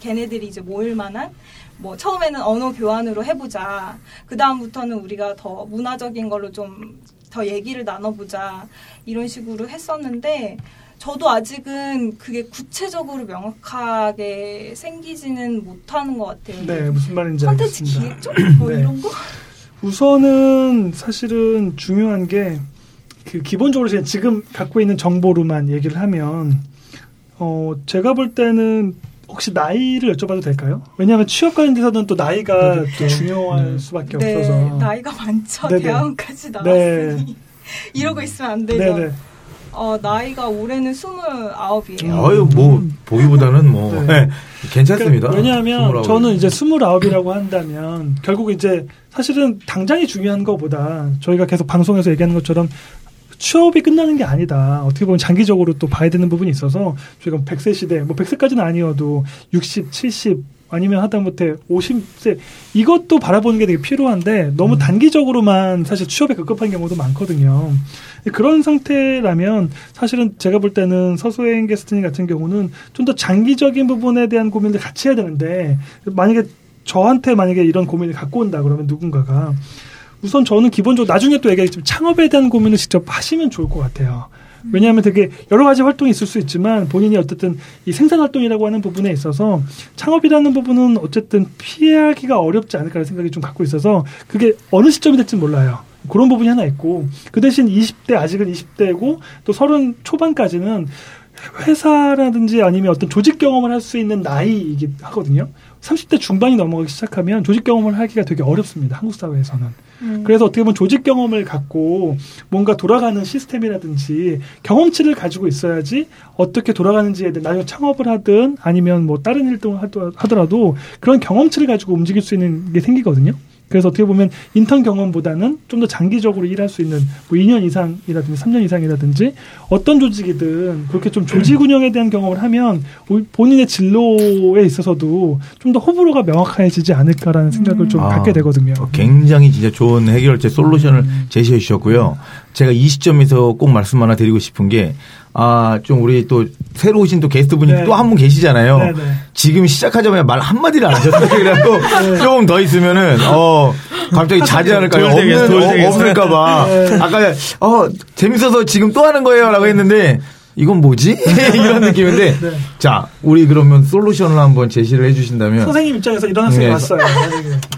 걔네들이 이제 모일 만한 뭐 처음에는 언어 교환으로 해보자. 그 다음부터는 우리가 더 문화적인 걸로 좀 더 얘기를 나눠보자 이런 식으로 했었는데 저도 아직은 그게 구체적으로 명확하게 생기지는 못하는 것 같아요. 네, 무슨 말인지 알겠습니다. 콘텐츠 기획 쪽? 뭐 네. 이런 거? 우선은 사실은 중요한 게 그 기본적으로 제가 지금 갖고 있는 정보로만 얘기를 하면 제가 볼 때는 혹시 나이를 여쭤봐도 될까요? 왜냐하면 취업 관련 대사는 또 나이가 네, 또 중요할 수밖에 없어서. 나이가 많죠. 네네. 대학원까지 나왔으니 이러고 있으면 안 되죠. 네네. 나이가 올해는 29이에요. 아유, 뭐, 보기보다는 뭐, 네. 괜찮습니다. 그러니까 왜냐하면 29. 저는 이제 29이라고 한다면, 결국 이제 사실은 당장이 중요한 것보다 저희가 계속 방송에서 얘기하는 것처럼 취업이 끝나는 게 아니다. 어떻게 보면 장기적으로 또 봐야 되는 부분이 있어서, 저희가 100세 시대, 뭐 100세까지는 아니어도 60, 70, 아니면 하다못해 50세 이것도 바라보는 게 되게 필요한데 너무 단기적으로만 사실 취업에 급급한 경우도 많거든요. 그런 상태라면 사실은 제가 볼 때는 서소행 게스트님 같은 경우는 좀 더 장기적인 부분에 대한 고민을 같이 해야 되는데 만약에 저한테 만약에 이런 고민을 갖고 온다 그러면 누군가가 우선 저는 기본적으로 나중에 또 얘기하겠지만 창업에 대한 고민을 직접 하시면 좋을 것 같아요. 왜냐하면 되게 여러 가지 활동이 있을 수 있지만 본인이 어쨌든 이 생산 활동이라고 하는 부분에 있어서 창업이라는 부분은 어쨌든 피하기가 어렵지 않을까라는 생각이 좀 갖고 있어서 그게 어느 시점이 될지는 몰라요. 그런 부분이 하나 있고 그 대신 20대 아직은 20대고 또 30 초반까지는 회사라든지 아니면 어떤 조직 경험을 할 수 있는 나이이긴 하거든요. 30대 중반이 넘어가기 시작하면 조직 경험을 하기가 되게 어렵습니다. 한국 사회에서는. 그래서 어떻게 보면 조직 경험을 갖고 뭔가 돌아가는 시스템이라든지 경험치를 가지고 있어야지 어떻게 돌아가는지에 대해 나중에 창업을 하든 아니면 뭐 다른 활동을 하더라도 그런 경험치를 가지고 움직일 수 있는 게 생기거든요. 그래서 어떻게 보면 인턴 경험보다는 좀 더 장기적으로 일할 수 있는 뭐 2년 이상이라든지 3년 이상이라든지 어떤 조직이든 그렇게 좀 조직 운영에 대한 경험을 하면 본인의 진로에 있어서도 좀 더 호불호가 명확해지지 않을까라는 생각을 좀 갖게 되거든요. 굉장히 진짜 좋은 해결책 솔루션을 제시해 주셨고요. 제가 이 시점에서 꼭 말씀 하나 드리고 싶은 게 좀 우리 또 새로 오신 또 게스트분이 네. 또 한 분 계시잖아요. 네, 네. 지금 시작하자마자 말 한마디를 안 하셨어요. 그래갖고 네. 조금 더 있으면은 갑자기 자지 않을까요? 없을까봐. 네. 아까 재밌어서 지금 또 하는 거예요라고 했는데 이건 뭐지? 이런 느낌인데 네. 자 우리 그러면 솔루션을 한번 제시를 해주신다면 선생님 입장에서 이런 학생이 왔어요.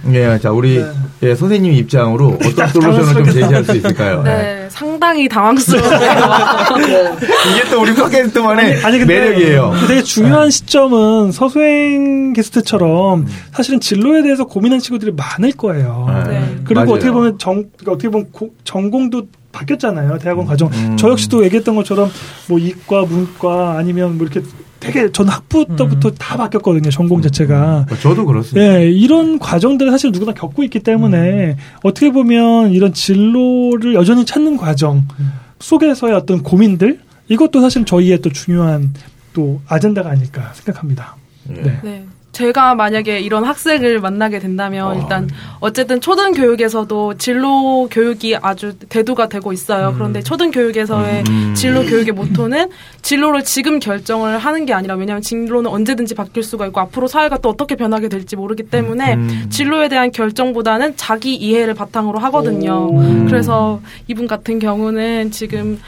네, 자 우리 네. 예, 선생님 입장으로 어떤 솔루션을 좀 제시할 수 있을까요? 네, 상당히 당황스러워요. 이게 또 우리 팟캐스트만의 매력이에요. 되게 중요한 시점은 서소행 게스트처럼 사실은 진로에 대해서 고민하는 친구들이 많을 거예요. 네. 그리고 맞아요. 어떻게 보면 전공도 바뀌었잖아요. 대학원 과정. 저 역시도 얘기했던 것처럼 뭐 이과, 문과 아니면 뭐 이렇게 되게 전 학부 때부터 다 바뀌었거든요. 전공 자체가. 저도 그렇습니다. 예, 이런 과정들을 사실 누구나 겪고 있기 때문에 어떻게 보면 이런 진로를 여전히 찾는 과정 속에서의 어떤 고민들 이것도 사실 저희의 또 중요한 또 아젠다가 아닐까 생각합니다. 예. 네. 네. 제가 만약에 이런 학생을 만나게 된다면 일단 어쨌든 초등교육에서도 진로 교육이 아주 대두가 되고 있어요. 그런데 초등교육에서의 진로 교육의 모토는 진로를 지금 결정을 하는 게 아니라 왜냐하면 진로는 언제든지 바뀔 수가 있고 앞으로 사회가 또 어떻게 변하게 될지 모르기 때문에 진로에 대한 결정보다는 자기 이해를 바탕으로 하거든요. 그래서 이분 같은 경우는 지금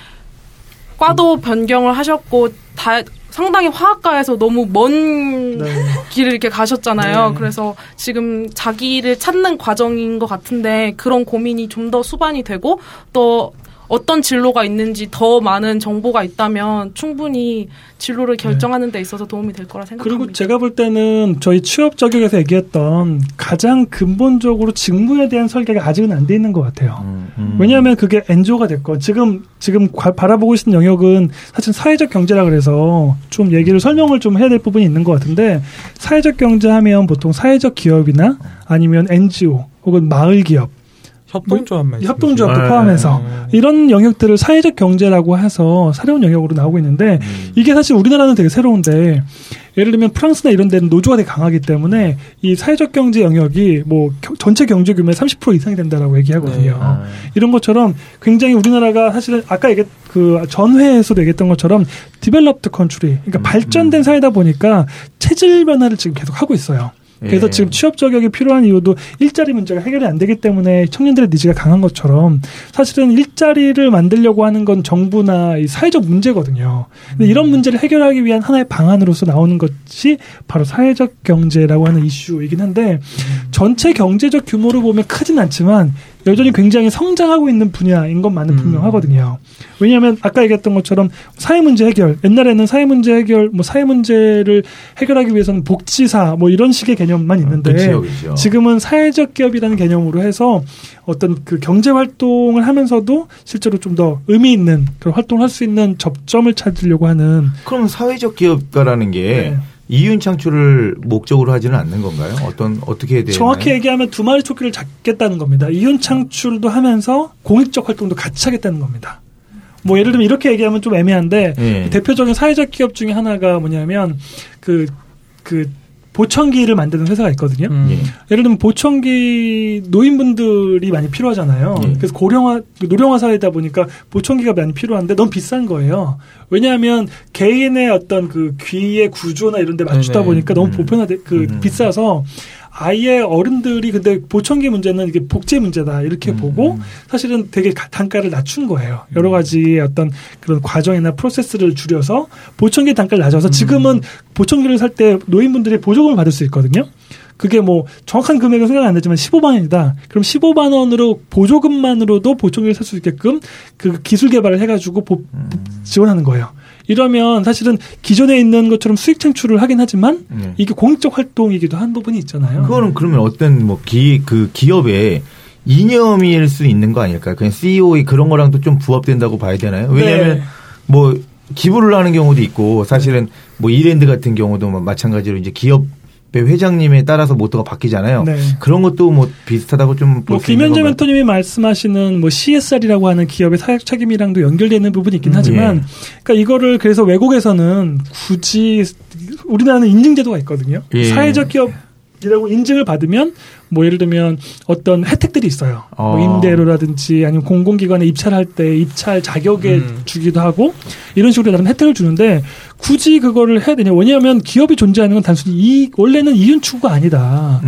과도 변경을 하셨고 상당히 화학과에서 너무 먼 길을 이렇게 가셨잖아요. 그래서 지금 자기를 찾는 과정인 것 같은데 그런 고민이 좀 더 수반이 되고 또 어떤 진로가 있는지 더 많은 정보가 있다면 충분히 진로를 결정하는 데 있어서 도움이 될 거라 생각합니다. 그리고 제가 볼 때는 저희 취업 저격에서 얘기했던 가장 근본적으로 직무에 대한 설계가 아직은 안 돼 있는 것 같아요. 왜냐하면 그게 엔조가 됐건 지금 바라보고 있는 영역은 사실 사회적 경제라 그래서 좀 얘기를 설명을 좀 해야 될 부분이 있는 것 같은데 사회적 경제 하면 보통 사회적 기업이나 아니면 NGO 혹은 마을 기업 협동조합도 포함해서 이런 영역들을 사회적 경제라고 해서 새로운 영역으로 나오고 있는데 이게 사실 우리나라는 되게 새로운데 예를 들면 프랑스나 이런 데는 노조가 되게 강하기 때문에 이 사회적 경제 영역이 뭐 전체 경제 규모의 30% 이상이 된다라고 얘기하거든요. 네. 이런 것처럼 굉장히 우리나라가 사실은 아까 그 전회에서도 얘기했던 것처럼 디벨롭드 컨트리 그러니까 발전된 사회다 보니까 체질 변화를 지금 계속 하고 있어요. 그래서 지금 취업 저격이 필요한 이유도 일자리 문제가 해결이 안 되기 때문에 청년들의 니즈가 강한 것처럼 사실은 일자리를 만들려고 하는 건 정부나 이 사회적 문제거든요. 근데 이런 문제를 해결하기 위한 하나의 방안으로서 나오는 것이 바로 사회적 경제라고 하는 이슈이긴 한데 전체 경제적 규모로 보면 크진 않지만 여전히 굉장히 성장하고 있는 분야인 것만은 분명하거든요. 왜냐하면 아까 얘기했던 것처럼 사회 문제 해결, 옛날에는 사회 문제 해결, 뭐 사회 문제를 해결하기 위해서는 복지사 뭐 이런 식의 개념만 있는데 그치요, 그치요. 지금은 사회적 기업이라는 개념으로 해서 어떤 그 경제 활동을 하면서도 실제로 좀 더 의미 있는 그런 활동을 할 수 있는 접점을 찾으려고 하는. 그럼 사회적 기업가라는 게. 네. 이윤 창출을 목적으로 하지는 않는 건가요? 어떻게 해야 되나요? 정확히 얘기하면 두 마리 토끼를 잡겠다는 겁니다. 이윤 창출도 하면서 공익적 활동도 같이 하겠다는 겁니다. 뭐 예를 들면 이렇게 얘기하면 좀 애매한데 네. 대표적인 사회적 기업 중에 하나가 뭐냐면 그 보청기를 만드는 회사가 있거든요. 예를 들면 보청기 노인분들이 많이 필요하잖아요. 그래서 노령화 사회다 보니까 보청기가 많이 필요한데 너무 비싼 거예요. 왜냐하면 개인의 어떤 그 귀의 구조나 이런 데 맞추다 보니까 너무 비싸서 아예 어른들이 근데 보청기 문제는 이게 복제 문제다 이렇게 보고 사실은 되게 단가를 낮춘 거예요. 여러 가지 어떤 그런 과정이나 프로세스를 줄여서 보청기 단가를 낮춰서 지금은 보청기를 살 때 노인분들이 보조금을 받을 수 있거든요. 그게 뭐 정확한 금액은 생각 안 나지만 15만 원이다. 그럼 15만 원으로 보조금만으로도 보청기를 살 수 있게끔 그 기술 개발을 해가지고 지원하는 거예요. 이러면 사실은 기존에 있는 것처럼 수익 창출을 하긴 하지만 이게 공익적 활동이기도 한 부분이 있잖아요. 그거는 그러면 어떤 뭐 그 기업의 이념일 수 있는 거 아닐까요? 그냥 CEO의 그런 거랑도 좀 부합된다고 봐야 되나요? 왜냐하면 뭐 기부를 하는 경우도 있고 사실은 뭐 이랜드 같은 경우도 마찬가지로 이제 기업 회장님에 따라서 모토가 바뀌잖아요. 네. 그런 것도 뭐 비슷하다고 좀 볼 수 있는 것 같아요. 김현재 멘토님이 말씀하시는 뭐 CSR이라고 하는 기업의 사회적 책임이랑도 연결되는 부분이 있긴 하지만, 그러니까 이거를 그래서 외국에서는 굳이 우리나라는 인증제도가 있거든요. 사회적 기업이라고 인증을 받으면 뭐 예를 들면 어떤 혜택들이 있어요. 뭐 임대료라든지 아니면 공공기관에 입찰할 때 입찰 자격에 주기도 하고 이런 식으로 나름 혜택을 주는데 굳이 그거를 해야 되냐. 왜냐하면 기업이 존재하는 건 단순히 원래는 이윤 추구가 아니다.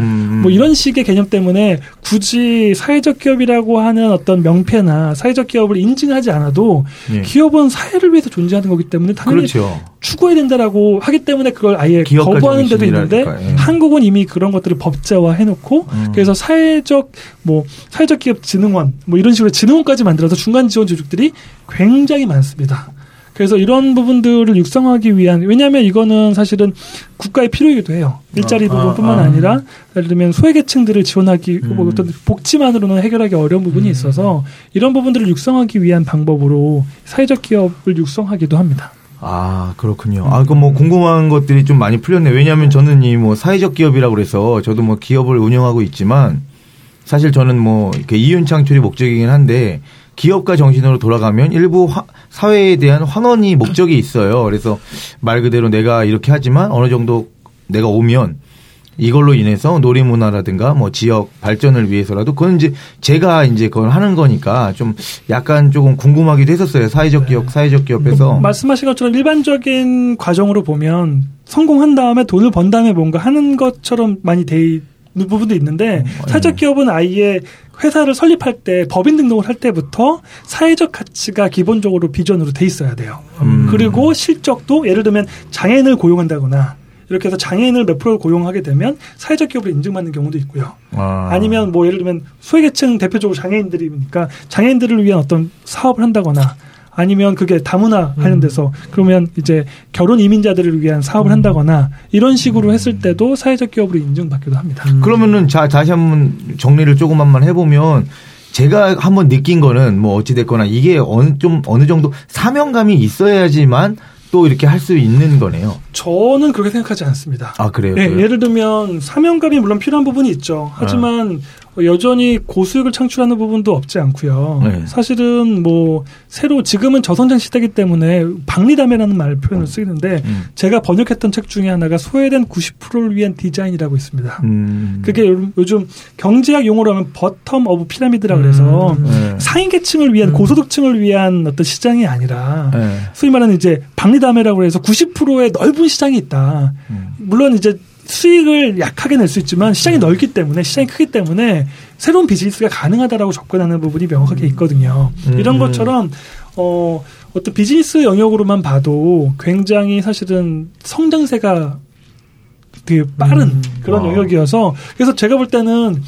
뭐 이런 식의 개념 때문에 굳이 사회적 기업이라고 하는 어떤 명패나 사회적 기업을 인증하지 않아도 기업은 사회를 위해서 존재하는 거기 때문에 당연히 그렇죠. 추구해야 된다라고 하기 때문에 그걸 아예 거부하는 데도 있는데 한국은 이미 그런 것들을 법제화 해놓고 그래서 사회적 기업 진흥원 뭐 이런 식으로 진흥원까지 만들어서 중간 지원 조직들이 굉장히 많습니다. 그래서 이런 부분들을 육성하기 위한 왜냐하면 이거는 사실은 국가의 필요이기도 해요. 일자리 부분뿐만 아니라 예를 들면 소외계층들을 지원하기 뭐 어떤 복지만으로는 해결하기 어려운 부분이 있어서 이런 부분들을 육성하기 위한 방법으로 사회적 기업을 육성하기도 합니다. 아, 그렇군요. 아, 그 뭐 궁금한 것들이 좀 많이 풀렸네. 왜냐하면 저는 이 뭐 사회적 기업이라고 그래서 저도 뭐 기업을 운영하고 있지만 사실 저는 뭐 이렇게 이윤 창출이 목적이긴 한데 기업가 정신으로 돌아가면 일부 사회에 대한 환원이 목적이 있어요. 그래서 말 그대로 내가 이렇게 하지만 어느 정도 내가 오면 이걸로 인해서 놀이문화라든가 뭐 지역 발전을 위해서라도 그건 이제 제가 이제 그걸 하는 거니까 좀 약간 조금 궁금하기도 했었어요. 사회적 기업에서. 말씀하신 것처럼 일반적인 과정으로 보면 성공한 다음에 돈을 번 다음에 뭔가 하는 것처럼 많이 돼 있는 부분도 있는데 사회적 기업은 아예 회사를 설립할 때 법인 등록을 할 때부터 사회적 가치가 기본적으로 비전으로 돼 있어야 돼요. 그리고 실적도 예를 들면 장애인을 고용한다거나 이렇게 해서 장애인을 몇 프로를 고용하게 되면 사회적 기업으로 인증받는 경우도 있고요. 아니면 뭐 예를 들면 소외계층 대표적으로 장애인들이니까 장애인들을 위한 어떤 사업을 한다거나 아니면 그게 다문화 하는 데서 그러면 이제 결혼 이민자들을 위한 사업을 한다거나 이런 식으로 했을 때도 사회적 기업으로 인증받기도 합니다. 그러면은 다시 한번 정리를 조금만 해보면 제가 한번 느낀 거는 뭐 어찌됐거나 이게 어느 정도 사명감이 있어야지만 또 이렇게 할 수 있는 거네요. 저는 그렇게 생각하지 않습니다. 아, 그래요? 네, 예를 들면 사명감이 물론 필요한 부분이 있죠. 하지만 여전히 고수익을 창출하는 부분도 없지 않고요. 사실은 뭐 새로 지금은 저성장 시대이기 때문에 박리담회라는 말 표현을 쓰는데 제가 번역했던 책 중에 하나가 소외된 90%를 위한 디자인이라고 있습니다. 그게 요즘 경제학 용어로 하면 버텀 오브 피라미드라고 해서 상위계층을 위한 고소득층을 위한 어떤 시장이 아니라 소위 말하는 이제 박리담회라고 해서 90%의 넓은 시장이 있다. 물론 이제 수익을 약하게 낼 수 있지만 시장이 넓기 때문에 시장이 크기 때문에 새로운 비즈니스가 가능하다라고 접근하는 부분이 명확하게 있거든요. 이런 것처럼 어떤 비즈니스 영역으로만 봐도 굉장히 사실은 성장세가 되게 빠른 그런 영역이어서 그래서 제가 볼 때는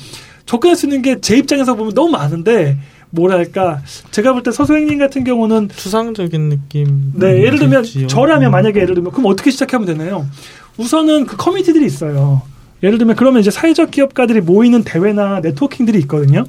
접근할 수 있는 게 제 입장에서 보면 너무 많은데 뭐랄까 제가 볼 때 서소행님 같은 경우는 추상적인 느낌. 네, 예를 들면 있지요. 저라면 만약에 예를 들면 그럼 어떻게 시작하면 되나요? 우선은 그 커뮤니티들이 있어요. 예를 들면 그러면 이제 사회적 기업가들이 모이는 대회나 네트워킹들이 있거든요.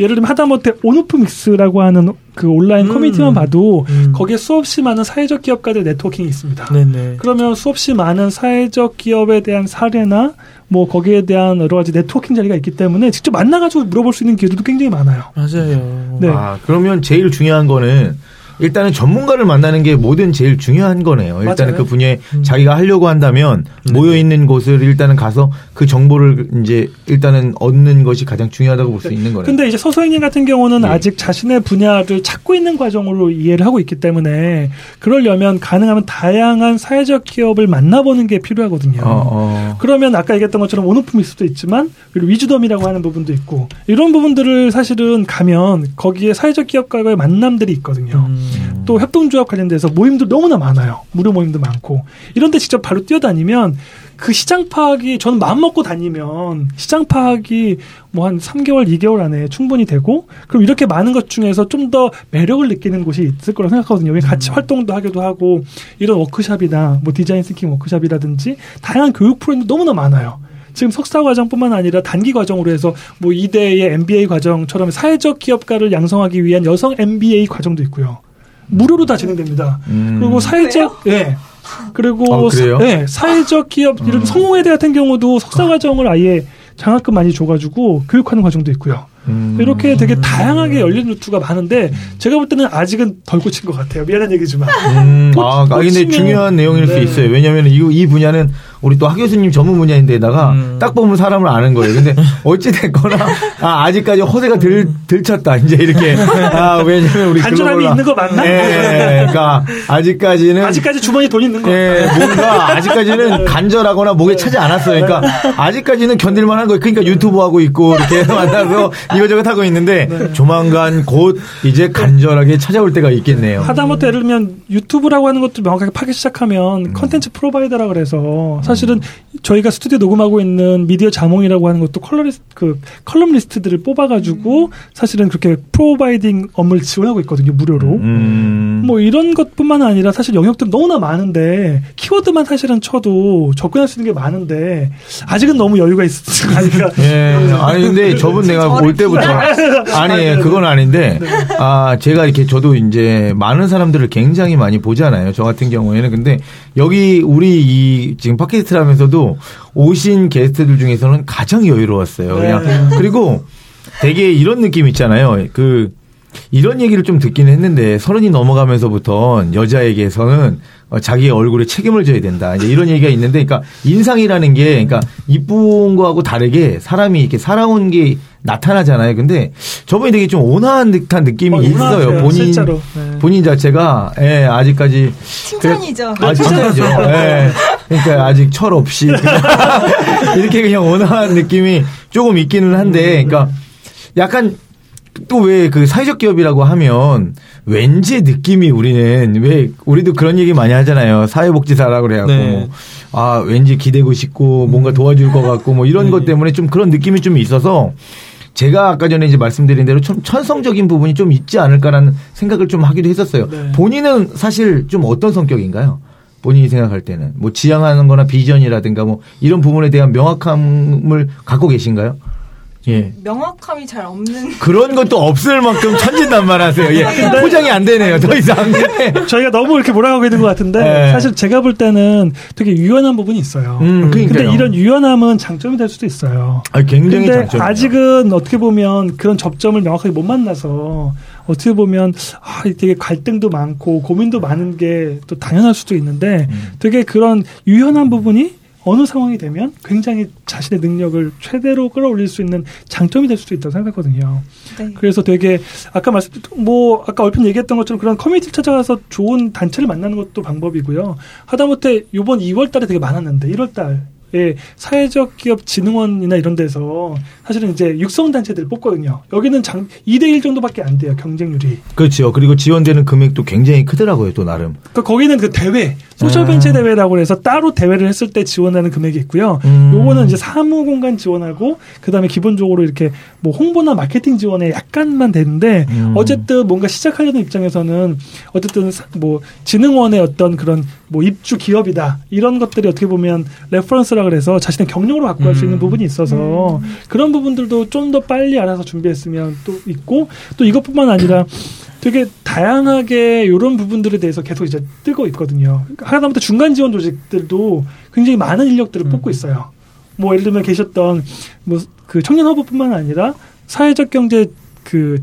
예를 들면 하다못해 온오프믹스라고 하는 그 온라인 커뮤니티만 봐도 거기에 수없이 많은 사회적 기업가들 네트워킹이 있습니다. 네네. 그러면 수없이 많은 사회적 기업에 대한 사례나 뭐 거기에 대한 여러 가지 네트워킹 자리가 있기 때문에 직접 만나가지고 물어볼 수 있는 기회들도 굉장히 많아요. 맞아요. 네. 아, 그러면 제일 중요한 거는 일단은 전문가를 만나는 게 뭐든 제일 중요한 거네요. 일단은 맞아요. 그 분야에 자기가 하려고 한다면 모여있는 곳을 일단은 가서 그 정보를 이제 일단은 얻는 것이 가장 중요하다고 볼 수 있는 거네요. 근데 이제 서소행님 같은 경우는 아직 자신의 분야를 찾고 있는 과정으로 이해를 하고 있기 때문에 그러려면 가능하면 다양한 사회적 기업을 만나보는 게 필요하거든요. 그러면 아까 얘기했던 것처럼 온오프믹스도 있지만 그리고 위즈덤이라고 하는 부분도 있고 이런 부분들을 사실은 가면 거기에 사회적 기업과의 만남들이 있거든요. 또 협동조합 관련돼서 모임도 너무나 많아요. 무료 모임도 많고 이런데 직접 바로 뛰어다니면 그 시장 파악이 저는 마음 먹고 다니면 시장 파악이 뭐 한 3개월, 2개월 안에 충분히 되고 그럼 이렇게 많은 것 중에서 좀 더 매력을 느끼는 곳이 있을 거라고 생각하거든요. 같이 활동도 하기도 하고 이런 워크샵이나 뭐 디자인 싱킹 워크샵이라든지 다양한 교육 프로그램도 너무나 많아요. 지금 석사 과정뿐만 아니라 단기 과정으로 해서 뭐 이대의 MBA 과정처럼 사회적 기업가를 양성하기 위한 여성 MBA 과정도 있고요. 무료로 다 진행됩니다. 그리고 사회적, 예. 그리고, 예. 사회적 기업, 이런 성공회대 같은 경우도 석사과정을 아예 장학금 많이 줘가지고 교육하는 과정도 있고요. 이렇게 되게 다양하게 열린 루트가 많은데 제가 볼 때는 아직은 덜 꽂힌 것 같아요. 미안한 얘기지만. 근데 중요한 내용일 수 있어요. 왜냐하면 이 분야는 우리 또 하 교수님 전문 분야인데다가 딱 보면 사람을 아는 거예요. 근데 어찌됐거나 아직까지 허세가 들쳤다. 이제 이렇게. 왜냐하면 우리 간절함이 있는 거 맞나? 그러니까 아직까지 주머니 돈 있는 거. 뭔가 아직까지는 간절하거나 목에 차지 않았어요. 그러니까 아직까지는 견딜만한 거예요. 그러니까 유튜브 하고 있고 이렇게 만나서. 이것저것 하고 있는데 조만간 곧 이제 간절하게 찾아올 때가 있겠네요. 하다못해 예를 들면 유튜브라고 하는 것도 명확하게 파기 시작하면 컨텐츠 프로바이더라고 해서 사실은 저희가 스튜디오 녹음하고 있는 미디어 자몽이라고 하는 것도 컬럼리스트들을 뽑아가지고 사실은 그렇게 프로바이딩 업무를 지원하고 있거든요. 무료로. 뭐 이런 것뿐만 아니라 사실 영역들 너무나 많은데 키워드만 사실은 쳐도 접근할 수 있는 게 많은데 아직은 너무 여유가 있으니까. 아니 근데 저분 내가 올 때부터 아니 그건 아닌데 제가 이렇게 저도 이제 많은 사람들을 굉장히 많이 보잖아요. 저 같은 경우에는 근데 여기 우리 이 지금 팟캐스트를 하면서도 오신 게스트들 중에서는 가장 여유로웠어요. 그냥 그리고 되게 이런 느낌 있잖아요. 그 이런 얘기를 좀 듣긴 했는데 30이 넘어가면서부터 여자에게서는 자기의 얼굴에 책임을 져야 된다. 이제 이런 얘기가 있는데, 그러니까 인상이라는 게, 그러니까 이쁜 거하고 다르게 사람이 이렇게 살아온 게 나타나잖아요. 근데 저분이 되게 좀 온화한 듯한 느낌이 있어요. 온화하세요. 본인 자체가 아직까지 칭찬이죠. 칭찬이죠. 그러니까 아직 철 없이 이렇게 그냥 온화한 느낌이 조금 있기는 한데, 그러니까 약간. 또 왜 그 사회적 기업이라고 하면 왠지 느낌이 우리는 왜 우리도 그런 얘기 많이 하잖아요. 사회복지사라고 그래갖고 왠지 기대고 싶고 뭔가 도와줄 것 같고 뭐 이런 것 때문에 좀 그런 느낌이 좀 있어서 제가 아까 전에 이제 말씀드린 대로 좀 천성적인 부분이 좀 있지 않을까라는 생각을 좀 하기도 했었어요. 네. 본인은 사실 좀 어떤 성격인가요? 본인이 생각할 때는 뭐 지향하는 거나 비전이라든가 뭐 이런 부분에 대한 명확함을 갖고 계신가요? 예. 명확함이 잘 없는. 그런 것도 없을 만큼 천진난만하세요. 예. 포장이 안 되네요. 더 이상. 저희가 너무 이렇게 몰아가고 있는 것 같은데 사실 제가 볼 때는 되게 유연한 부분이 있어요. 근데 이런 유연함은 장점이 될 수도 있어요. 굉장히 장점이에요. 아직은 어떻게 보면 그런 접점을 명확하게 못 만나서 어떻게 보면 되게 갈등도 많고 고민도 많은 게 또 당연할 수도 있는데 되게 그런 유연한 부분이 어느 상황이 되면 굉장히 자신의 능력을 최대로 끌어올릴 수 있는 장점이 될 수도 있다고 생각하거든요. 네. 그래서 되게 아까 얼핏 얘기했던 것처럼 그런 커뮤니티를 찾아가서 좋은 단체를 만나는 것도 방법이고요. 하다못해 이번 2월 달에 되게 많았는데 1월 달 예, 사회적 기업 진흥원이나 이런 데서 사실은 이제 육성단체들 뽑거든요. 여기는 2대1 정도밖에 안 돼요, 경쟁률이. 그렇죠. 그리고 지원되는 금액도 굉장히 크더라고요, 또 나름. 그러니까 거기는 그 대회, 소셜벤처 대회라고 해서 따로 대회를 했을 때 지원하는 금액이 있고요. 요거는 이제 사무공간 지원하고, 그 다음에 기본적으로 이렇게 뭐 홍보나 마케팅 지원에 약간만 되는데, 어쨌든 뭔가 시작하려는 입장에서는 어쨌든 뭐 진흥원의 어떤 그런 뭐 입주 기업이다, 이런 것들이 어떻게 보면 레퍼런스라 그래서 자신의 경력으로 갖고 갈 수 있는 부분이 있어서 그런 부분들도 좀 더 빨리 알아서 준비했으면 또 있고, 또 이것뿐만 아니라 되게 다양하게 이런 부분들에 대해서 계속 이제 뜨고 있거든요. 하다못해 중간 지원 조직들도 굉장히 많은 인력들을 뽑고 있어요. 뭐 예를 들면 계셨던 뭐 그 청년허브뿐만 아니라 사회적 경제 그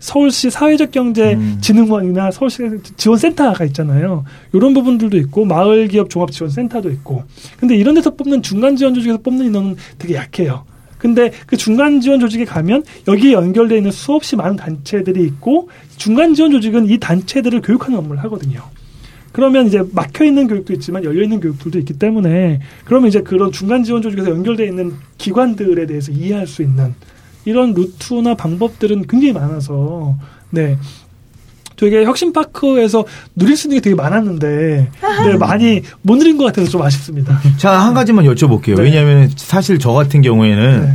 서울시 사회적경제진흥원이나 서울시 지원센터가 있잖아요. 이런 부분들도 있고 마을기업종합지원센터도 있고. 근데 이런 데서 뽑는 중간지원 조직에서 뽑는 인원은 되게 약해요. 근데 그 중간지원 조직에 가면 여기에 연결되어 있는 수없이 많은 단체들이 있고, 중간지원 조직은 이 단체들을 교육하는 업무를 하거든요. 그러면 이제 막혀있는 교육도 있지만 열려있는 교육들도 있기 때문에, 그러면 이제 그런 중간지원 조직에서 연결되어 있는 기관들에 대해서 이해할 수 있는 이런 루트나 방법들은 굉장히 많아서, 네. 되게 혁신파크에서 누릴 수 있는 게 되게 많았는데, 네, 많이 못 누린 것 같아서 좀 아쉽습니다. 자, 한 가지만 여쭤볼게요. 네. 왜냐하면 사실 저 같은 경우에는, 네.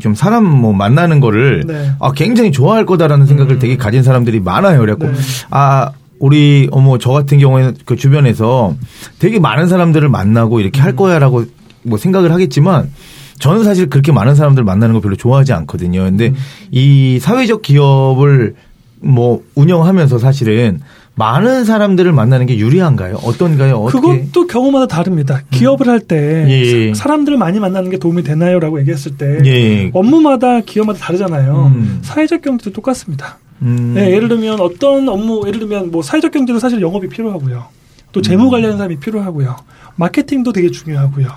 좀 사람 뭐 만나는 거를, 네. 아, 굉장히 좋아할 거다라는 생각을 되게 가진 사람들이 많아요. 그래갖고, 네. 아, 우리, 저 같은 경우에는 그 주변에서 되게 많은 사람들을 만나고 이렇게 할 거야라고 뭐 생각을 하겠지만, 저는 사실 그렇게 많은 사람들 만나는 걸 별로 좋아하지 않거든요. 근데 이 사회적 기업을 뭐 운영하면서 사실은 많은 사람들을 만나는 게 유리한가요? 어떤가요? 어떻게? 그것도 경우마다 다릅니다. 기업을 할 때 예. 사람들을 많이 만나는 게 도움이 되나요? 라고 얘기했을 때 예. 업무마다 기업마다 다르잖아요. 사회적 경제도 똑같습니다. 네, 예를 들면 어떤 업무, 예를 들면 뭐 사회적 경제도 사실 영업이 필요하고요. 또 재무 관련 사람이 필요하고요. 마케팅도 되게 중요하고요.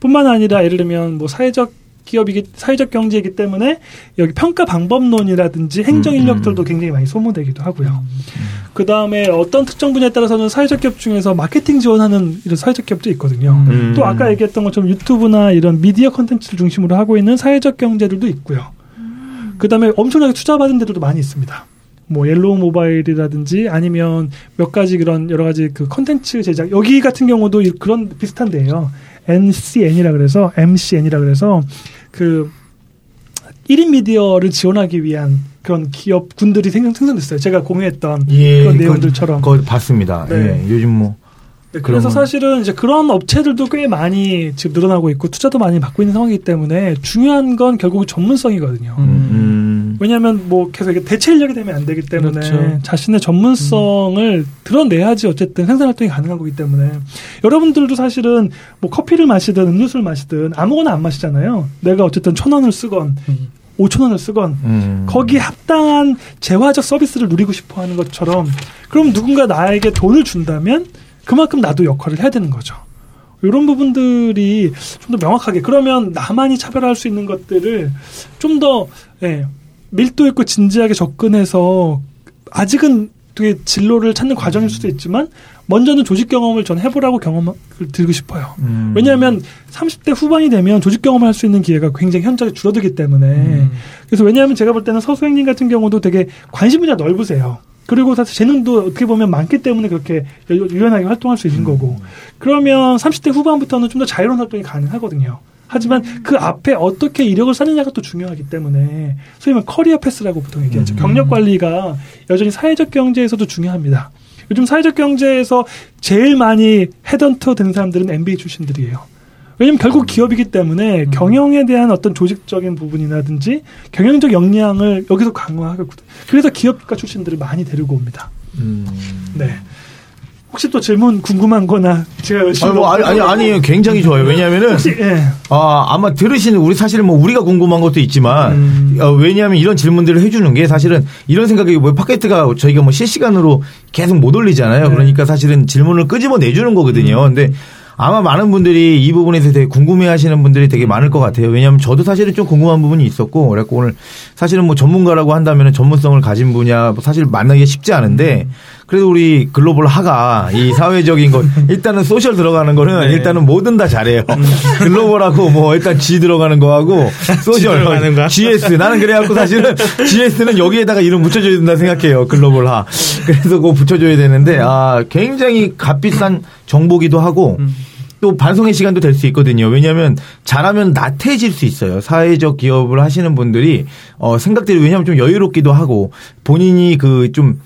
뿐만 아니라 예를 들면 뭐 사회적 경제이기 때문에 여기 평가 방법론이라든지 행정 인력들도 굉장히 많이 소모되기도 하고요. 그 다음에 어떤 특정 분야에 따라서는 사회적 기업 중에서 마케팅 지원하는 이런 사회적 기업도 있거든요. 또 아까 얘기했던 것처럼 유튜브나 이런 미디어 콘텐츠를 중심으로 하고 있는 사회적 경제들도 있고요. 그 다음에 엄청나게 투자받은 데들도 많이 있습니다. 뭐 옐로우 모바일이라든지 아니면 몇 가지 그런 여러 가지 그 콘텐츠 제작, 여기 같은 경우도 그런 비슷한데요. MCN이라 그래서 그 1인 미디어를 지원하기 위한 그런 기업군들이 생성됐어요. 제가 공유했던 예, 그런 내용들처럼. 그거 봤습니다. 네. 예, 요즘 뭐. 네, 그래서 건. 사실은 이제 그런 업체들도 꽤 많이 지금 늘어나고 있고 투자도 많이 받고 있는 상황이기 때문에 중요한 건 결국 전문성이거든요. 왜냐하면 뭐 계속 이게 대체 인력이 되면 안 되기 때문에 그렇죠. 자신의 전문성을 드러내야지 어쨌든 생산 활동이 가능한 거기 때문에 여러분들도 사실은 뭐 커피를 마시든 음료수를 마시든 아무거나 안 마시잖아요. 내가 어쨌든 1,000원을 쓰건 5,000원을 쓰건 거기에 합당한 재화적 서비스를 누리고 싶어하는 것처럼, 그럼 누군가 나에게 돈을 준다면 그만큼 나도 역할을 해야 되는 거죠. 이런 부분들이 좀 더 명확하게, 그러면 나만이 차별화할 수 있는 것들을 좀 더 예, 밀도 있고 진지하게 접근해서, 아직은 되게 진로를 찾는 과정일 수도 있지만 먼저는 조직 경험을 전 해보라고 경험을 드리고 싶어요. 왜냐하면 30대 후반이 되면 조직 경험을 할 수 있는 기회가 굉장히 현저히 줄어들기 때문에 그래서 왜냐하면 제가 볼 때는 서소행님 같은 경우도 되게 관심 분야 넓으세요. 그리고 사실 재능도 어떻게 보면 많기 때문에 그렇게 유연하게 활동할 수 있는 거고, 그러면 30대 후반부터는 좀 더 자유로운 활동이 가능하거든요. 하지만 그 앞에 어떻게 이력을 쌓느냐가 또 중요하기 때문에 소위 말하면 커리어 패스라고 보통 얘기하죠. 경력 관리가 여전히 사회적 경제에서도 중요합니다. 요즘 사회적 경제에서 제일 많이 헤드헌터 되는 사람들은 MBA 출신들이에요. 왜냐면 결국 기업이기 때문에 경영에 대한 어떤 조직적인 부분이라든지 경영적 역량을 여기서 강화하거든요. 그래서 기업가 출신들을 많이 데리고 옵니다. 네. 혹시 또 질문 궁금한 거나 제가 열심히. 아니에요. 굉장히 좋아요. 왜냐면은. 혹시, 예. 아마 들으시는 우리 사실 뭐 우리가 궁금한 것도 있지만, 왜냐면 이런 질문들을 해주는 게 사실은 이런 생각이 뭐 팟캐스트가 저희가 뭐 실시간으로 계속 못 올리잖아요. 네. 그러니까 사실은 질문을 끄집어내주는 거거든요. 근데 아마 많은 분들이 이 부분에서 되게 궁금해하시는 분들이 되게 많을 것 같아요. 왜냐하면 저도 사실은 좀 궁금한 부분이 있었고, 그래갖고 오늘 사실은 뭐 전문가라고 한다면 전문성을 가진 분야 사실 만나기가 쉽지 않은데 그래도 우리 글로벌 하가 이 사회적인 거 일단은 소셜 들어가는 거는 네. 일단은 뭐든 다 잘해요. 글로벌하고 뭐 일단 G 들어가는 거하고 소셜 들어가는 거. GS 나는 그래갖고 사실은 GS는 여기에다가 이름 붙여줘야 된다 생각해요. 글로벌 하. 그래서 그거 붙여줘야 되는데 아 굉장히 값비싼 정보기도 하고 또 반성의 시간도 될 수 있거든요. 왜냐하면 잘하면 나태해질 수 있어요. 사회적 기업을 하시는 분들이 생각들이 왜냐하면 좀 여유롭기도 하고 본인이 그 좀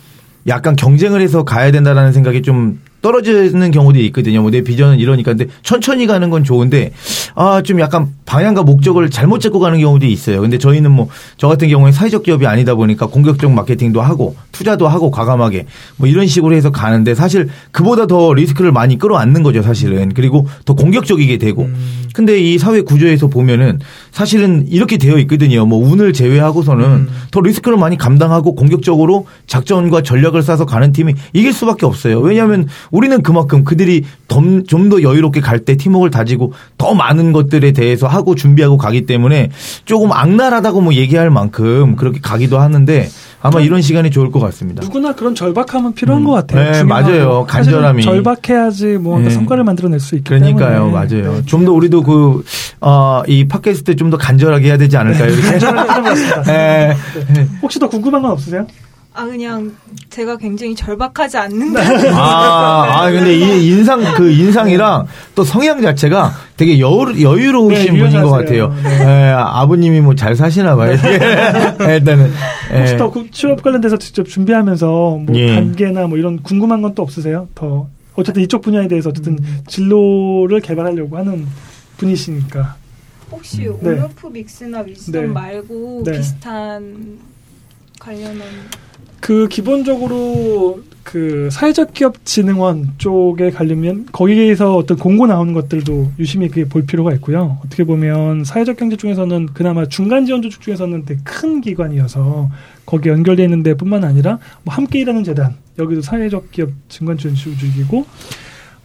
약간 경쟁을 해서 가야 된다라는 생각이 좀 떨어지는 경우도 있거든요. 뭐 내 비전은 이러니까 근데 천천히 가는 건 좋은데 아 좀 약간 방향과 목적을 잘못 잡고 가는 경우도 있어요. 근데 저희는 뭐 저 같은 경우에 사회적 기업이 아니다 보니까 공격적 마케팅도 하고 투자도 하고 과감하게 뭐 이런 식으로 해서 가는데 사실 그보다 더 리스크를 많이 끌어안는 거죠, 사실은. 그리고 더 공격적이게 되고. 근데 이 사회 구조에서 보면은 사실은 이렇게 되어 있거든요. 뭐 운을 제외하고서는 더 리스크를 많이 감당하고 공격적으로 작전과 전략을 싸서 가는 팀이 이길 수밖에 없어요. 왜냐하면 우리는 그만큼 그들이 좀 더 여유롭게 갈 때 팀워크를 다지고 더 많은 것들에 대해서 하고 준비하고 가기 때문에 조금 악랄하다고 뭐 얘기할 만큼 그렇게 가기도 하는데 아마 이런 시간이 좋을 것 같습니다. 누구나 그런 절박함은 필요한 것 같아요. 네, 맞아요. 간절함이. 절박해야지 뭐 네. 성과를 만들어낼 수 있기 그러니까요, 때문에. 맞아요. 네. 좀 더 우리도 그, 이 팟캐스트 좀 더 간절하게 해야 되지 않을까요? 이렇게? 간절하게 해봤습니다. 네. 네. 혹시 더 궁금한 건 없으세요? 아 그냥 제가 굉장히 절박하지 않는다. 아 근데 이 인상이랑 또 성향 자체가 되게 여유로우신 네, 분인 것 같아요. 네. 네, 아버님이 뭐 잘 사시나 봐요. 네, 일단은 혹시 더 취업 관련돼서 직접 준비하면서 뭐 예. 단계나 뭐 이런 궁금한 건 또 없으세요? 더 어쨌든 이쪽 분야에 대해서 어쨌든 진로를 개발하려고 하는 분이시니까 혹시 올로프 네. 믹스나 윈스턴 네. 말고 네. 비슷한 관련한 그 기본적으로 그 사회적 기업 진흥원 쪽에 가려면 거기에서 어떤 공고 나오는 것들도 유심히 그게 볼 필요가 있고요. 어떻게 보면 사회적 경제 중에서는 그나마 중간 지원 조직 중에서는 되게 큰 기관이어서 거기에 연결되어 있는 데뿐만 아니라 뭐 함께 일하는 재단 여기도 사회적 기업 증권 지원 조직이고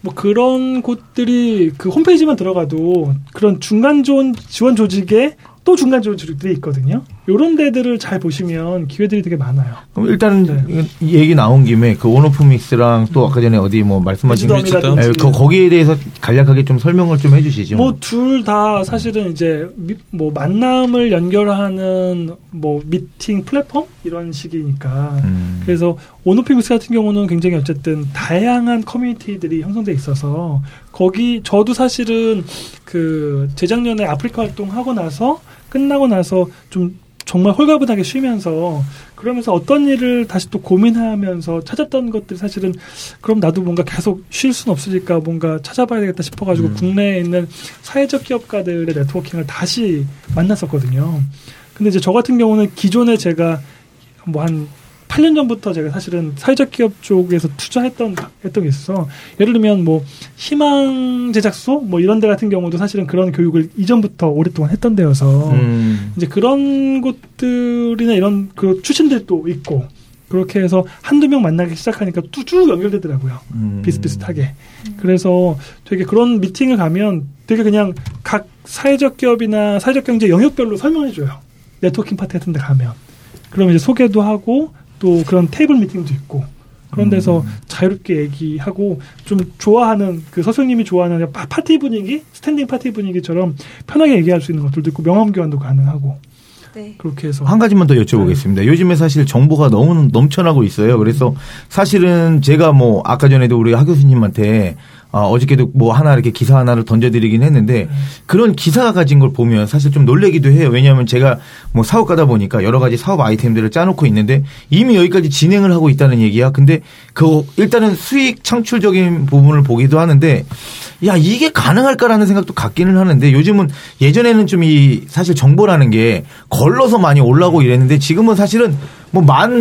뭐 그런 곳들이 그 홈페이지만 들어가도 그런 중간 지원 조직에 또 중간 지원 조직들이 있거든요. 이런 데들을 잘 보시면 기회들이 되게 많아요. 그럼 일단 네. 얘기 나온 김에 그 온오프 믹스랑 또 아까 전에 어디 뭐 말씀하신 그 거기에 대해서 간략하게 좀 설명을 좀 해주시죠. 뭐 둘 다 사실은 이제 뭐 만남을 연결하는 뭐 미팅 플랫폼 이런 식이니까 그래서 온오프 믹스 같은 경우는 굉장히 어쨌든 다양한 커뮤니티들이 형성돼 있어서 거기 저도 사실은 그 재작년에 아프리카 활동하고 나서 끝나고 나서 좀 정말 홀가분하게 쉬면서 그러면서 어떤 일을 다시 또 고민하면서 찾았던 것들이 사실은 그럼 나도 뭔가 계속 쉴 수는 없으니까 뭔가 찾아봐야 되겠다 싶어가지고 국내에 있는 사회적 기업가들의 네트워킹을 다시 만났었거든요. 근데 이제 저 같은 경우는 기존에 제가 뭐 한 8년 전부터 제가 사실은 사회적 기업 쪽에서 투자했던 게 있어서 예를 들면 뭐 희망 제작소 뭐 이런 데 같은 경우도 사실은 그런 교육을 이전부터 오랫동안 했던 데여서 이제 그런 곳들이나 이런 그 출신들도 있고 그렇게 해서 한두 명 만나기 시작하니까 쭉 연결되더라고요. 비슷비슷하게. 그래서 되게 그런 미팅을 가면 되게 그냥 각 사회적 기업이나 사회적 경제 영역별로 설명해줘요. 네트워킹 파티 같은 데 가면. 그러면 이제 소개도 하고 또 그런 테이블 미팅도 있고 그런 데서 자유롭게 얘기하고 좀 좋아하는 그 서소님이 좋아하는 파티 분위기 스탠딩 파티 분위기처럼 편하게 얘기할 수 있는 것들도 있고 명함 교환도 가능하고 네. 그렇게 해서 한 가지만 더 여쭤보겠습니다. 네. 요즘에 사실 정보가 너무 넘쳐나고 있어요. 그래서 사실은 제가 뭐 아까 전에도 우리 하 교수님한테 어저께도 뭐 하나 이렇게 기사 하나를 던져드리긴 했는데 그런 기사가 가진 걸 보면 사실 좀 놀래기도 해요. 왜냐하면 제가 뭐 사업가다 보니까 여러 가지 사업 아이템들을 짜놓고 있는데 이미 여기까지 진행을 하고 있다는 얘기야. 근데 그 일단은 수익 창출적인 부분을 보기도 하는데 야 이게 가능할까라는 생각도 갖기는 하는데 요즘은 예전에는 좀 이 사실 정보라는 게 걸러서 많이 올라오고 이랬는데 지금은 사실은 만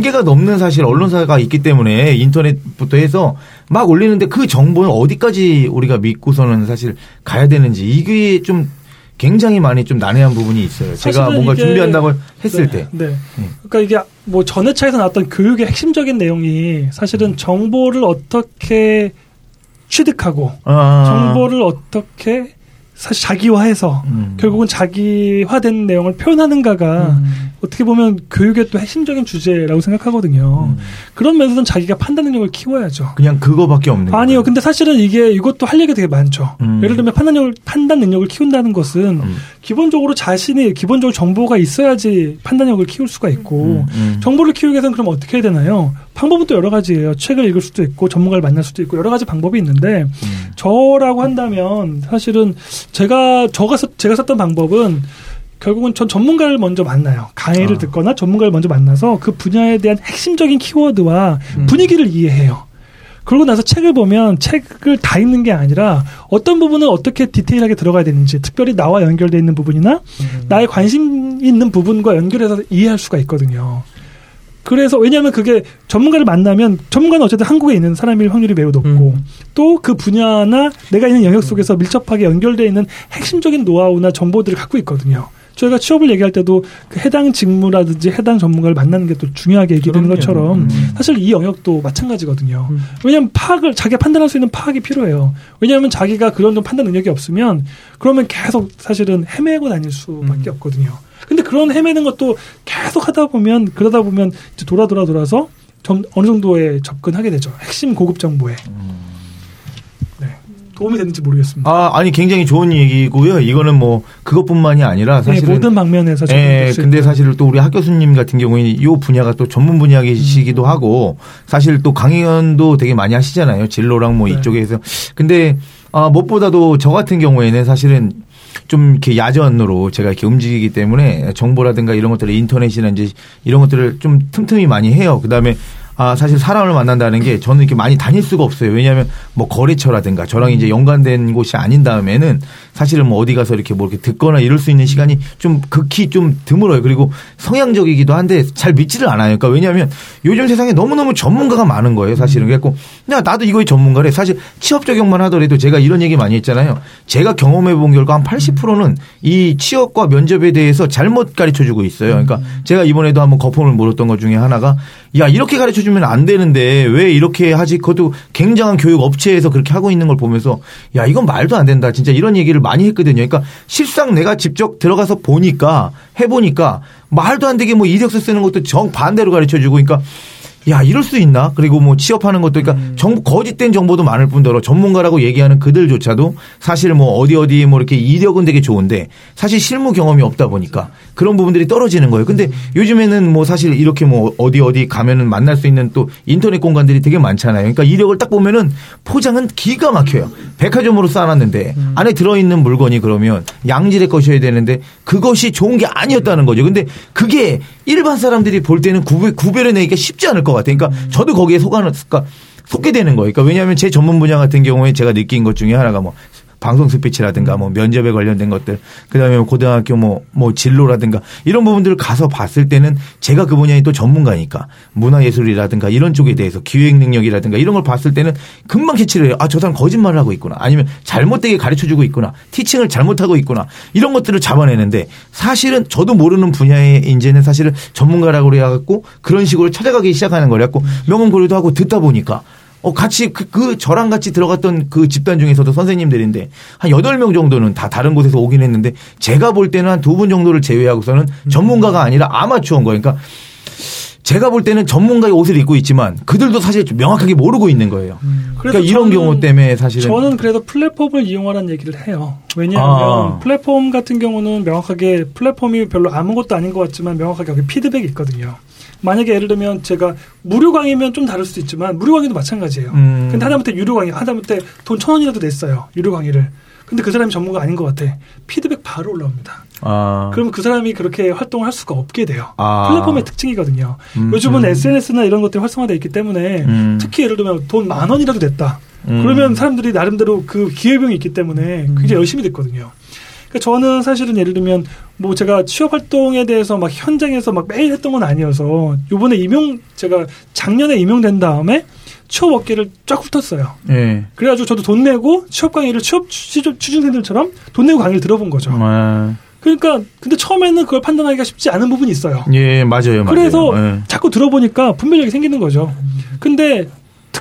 개가 넘는 사실 언론사가 있기 때문에 인터넷부터 해서 막 올리는데 그 정보는 어디까지 우리가 믿고서는 사실 가야 되는지 이게 좀 굉장히 많이 좀 난해한 부분이 있어요. 제가 뭔가 준비한다고 했을 네, 때. 네. 그러니까 이게 뭐 전 회차에서 나왔던 교육의 핵심적인 내용이 사실은 정보를 어떻게 취득하고 정보를 어떻게 사실 자기화해서 결국은 자기화된 내용을 표현하는가가 어떻게 보면 교육의 또 핵심적인 주제라고 생각하거든요. 그런 면에서는 자기가 판단 능력을 키워야죠. 그냥 그거밖에 없는 거예요. 아니요. 근데 사실은 이게 이것도 할 얘기가 되게 많죠. 예를 들면 판단 능력을 키운다는 것은 기본적으로 자신이 기본적으로 정보가 있어야지 판단력을 키울 수가 있고 정보를 키우기 위해서는 그럼 어떻게 해야 되나요? 방법은 또 여러 가지예요. 책을 읽을 수도 있고 전문가를 만날 수도 있고 여러 가지 방법이 있는데 저라고 한다면 사실은 제가 썼던 방법은 결국은 전 전문가를 먼저 만나요. 강의를 듣거나 전문가를 먼저 만나서 그 분야에 대한 핵심적인 키워드와 분위기를 이해해요. 그러고 나서 책을 보면 책을 다 읽는 게 아니라 어떤 부분은 어떻게 디테일하게 들어가야 되는지 특별히 나와 연결되어 있는 부분이나 나의 관심 있는 부분과 연결해서 이해할 수가 있거든요. 그래서 왜냐하면 그게 전문가를 만나면 전문가는 어쨌든 한국에 있는 사람일 확률이 매우 높고 또 그 분야나 내가 있는 영역 속에서 밀접하게 연결되어 있는 핵심적인 노하우나 정보들을 갖고 있거든요. 저희가 취업을 얘기할 때도 그 해당 직무라든지 해당 전문가를 만나는 게 또 중요하게 얘기되는 것처럼 사실 이 영역도 마찬가지거든요. 왜냐하면 파악을 자기가 판단할 수 있는 파악이 필요해요. 왜냐하면 자기가 그런 좀 판단 능력이 없으면 그러면 계속 사실은 헤매고 다닐 수밖에 없거든요. 근데 그런 헤매는 것도 계속 하다 보면 그러다 보면 이제 돌아서 어느 정도에 접근하게 되죠. 핵심 고급 정보에. 도움이 됐는지 모르겠습니다. 아니 굉장히 좋은 얘기고요. 이거는 뭐 그것뿐만이 아니라 사실은 모든 방면에서 근데 사실 또 우리 학 교수님 같은 경우에는 이 분야가 또 전문 분야이시기도 하고 사실 또 강연도 되게 많이 하시잖아요. 진로랑 뭐 이쪽에서. 근데 무엇보다도 저 같은 경우에는 사실은 좀 이렇게 야전으로 제가 이렇게 움직이기 때문에 정보라든가 이런 것들을 인터넷이나 이제 이런 것들을 좀 틈틈이 많이 해요. 그다음에 사실 사람을 만난다는 게 저는 이렇게 많이 다닐 수가 없어요. 왜냐하면 뭐 거래처라든가 저랑 이제 연관된 곳이 아닌 다음에는 사실은 뭐 어디 가서 이렇게 뭐 이렇게 듣거나 이럴 수 있는 시간이 좀 극히 좀 드물어요. 그리고 성향적이기도 한데 잘 믿지를 않아요. 그러니까 왜냐하면 요즘 세상에 너무너무 전문가가 많은 거예요. 사실은. 그래갖고 나도 이거의 전문가래. 사실 취업 적용만 하더라도 제가 이런 얘기 많이 했잖아요. 제가 경험해 본 결과 한 80%는 이 취업과 면접에 대해서 잘못 가르쳐 주고 있어요. 그러니까 제가 이번에도 한번 거품을 물었던 것 중에 하나가 야, 이렇게 가르쳐 주면 안 되는데 왜 이렇게 하지? 그것도 굉장한 교육 업체에서 그렇게 하고 있는 걸 보면서 야, 이건 말도 안 된다. 진짜 이런 얘기를 많이 했거든요. 그러니까 실상 내가 직접 들어가서 해보니까 말도 안 되게 뭐 이력서 쓰는 것도 정반대로 가르쳐주고 그러니까 야, 이럴 수 있나? 그리고 뭐 취업하는 것도 그러니까 거짓된 정보도 많을 뿐더러 전문가라고 얘기하는 그들조차도 사실 뭐 어디 뭐 이렇게 이력은 되게 좋은데 사실 실무 경험이 없다 보니까 그런 부분들이 떨어지는 거예요. 근데 요즘에는 뭐 사실 이렇게 뭐 어디 가면은 만날 수 있는 또 인터넷 공간들이 되게 많잖아요. 그러니까 이력을 딱 보면은 포장은 기가 막혀요. 백화점으로 싸놨는데 안에 들어있는 물건이 그러면 양질의 것이어야 되는데 그것이 좋은 게 아니었다는 거죠. 근데 그게 일반 사람들이 볼 때는 구별해내기가 쉽지 않을 것 같아요. 그러니까 저도 거기에 속게 되는 거예요. 그러니까 왜냐하면 제 전문 분야 같은 경우에 제가 느낀 것 중에 하나가 뭐 방송 스피치라든가 뭐 면접에 관련된 것들, 그다음에 고등학교 뭐 진로라든가 이런 부분들을 가서 봤을 때는 제가 그 분야의 또 전문가니까 문화예술이라든가 이런 쪽에 대해서 기획 능력이라든가 이런 걸 봤을 때는 금방 캐치를 해요. 저 사람 거짓말을 하고 있구나. 아니면 잘못되게 가르쳐주고 있구나. 티칭을 잘못하고 있구나. 이런 것들을 잡아내는데 사실은 저도 모르는 분야에 이제는 사실은 전문가라고 그래갖고 그런 식으로 찾아가기 시작하는 거래갖고 명언고리도 하고 듣다 보니까 같이 저랑 같이 들어갔던 그 집단 중에서도 선생님들인데 한 8명 정도는 다 다른 곳에서 오긴 했는데 제가 볼 때는 한 2분 정도를 제외하고서는 전문가가 아니라 아마추어인 거예요. 그러니까 제가 볼 때는 전문가의 옷을 입고 있지만 그들도 사실 명확하게 모르고 있는 거예요. 그러니까 이런 경우 때문에 사실은. 저는 그래서 플랫폼을 이용하라는 얘기를 해요. 왜냐하면 플랫폼 같은 경우는 명확하게 플랫폼이 별로 아무것도 아닌 것 같지만 명확하게 여기 피드백이 있거든요. 만약에 예를 들면 제가 무료 강의면 좀 다를 수도 있지만 무료 강의도 마찬가지예요. 근데 하다못해 유료 강의, 하다못해 돈 1,000원이라도 냈어요. 유료 강의를. 근데 그 사람이 전문가 아닌 것 같아. 피드백 바로 올라옵니다. 그럼 그 사람이 그렇게 활동을 할 수가 없게 돼요. 플랫폼의 특징이거든요. 요즘은 SNS나 이런 것들이 활성화되어 있기 때문에 특히 예를 들면 돈 10,000원이라도 냈다. 그러면 사람들이 나름대로 그 기회비용이 있기 때문에 굉장히 열심히 됐거든요. 그러니까 저는 사실은 예를 들면 뭐 제가 취업 활동에 대해서 막 현장에서 막 매일 했던 건 아니어서 요번에 제가 작년에 임용된 다음에 취업 어깨를 쫙 훑었어요. 예. 그래가지고 저도 돈 내고 취업 강의를 취업 추진생들처럼 돈 내고 강의를 들어본 거죠. 그러니까 근데 처음에는 그걸 판단하기가 쉽지 않은 부분이 있어요. 예, 맞아요. 그래서 자꾸 들어보니까 분별력이 생기는 거죠. 근데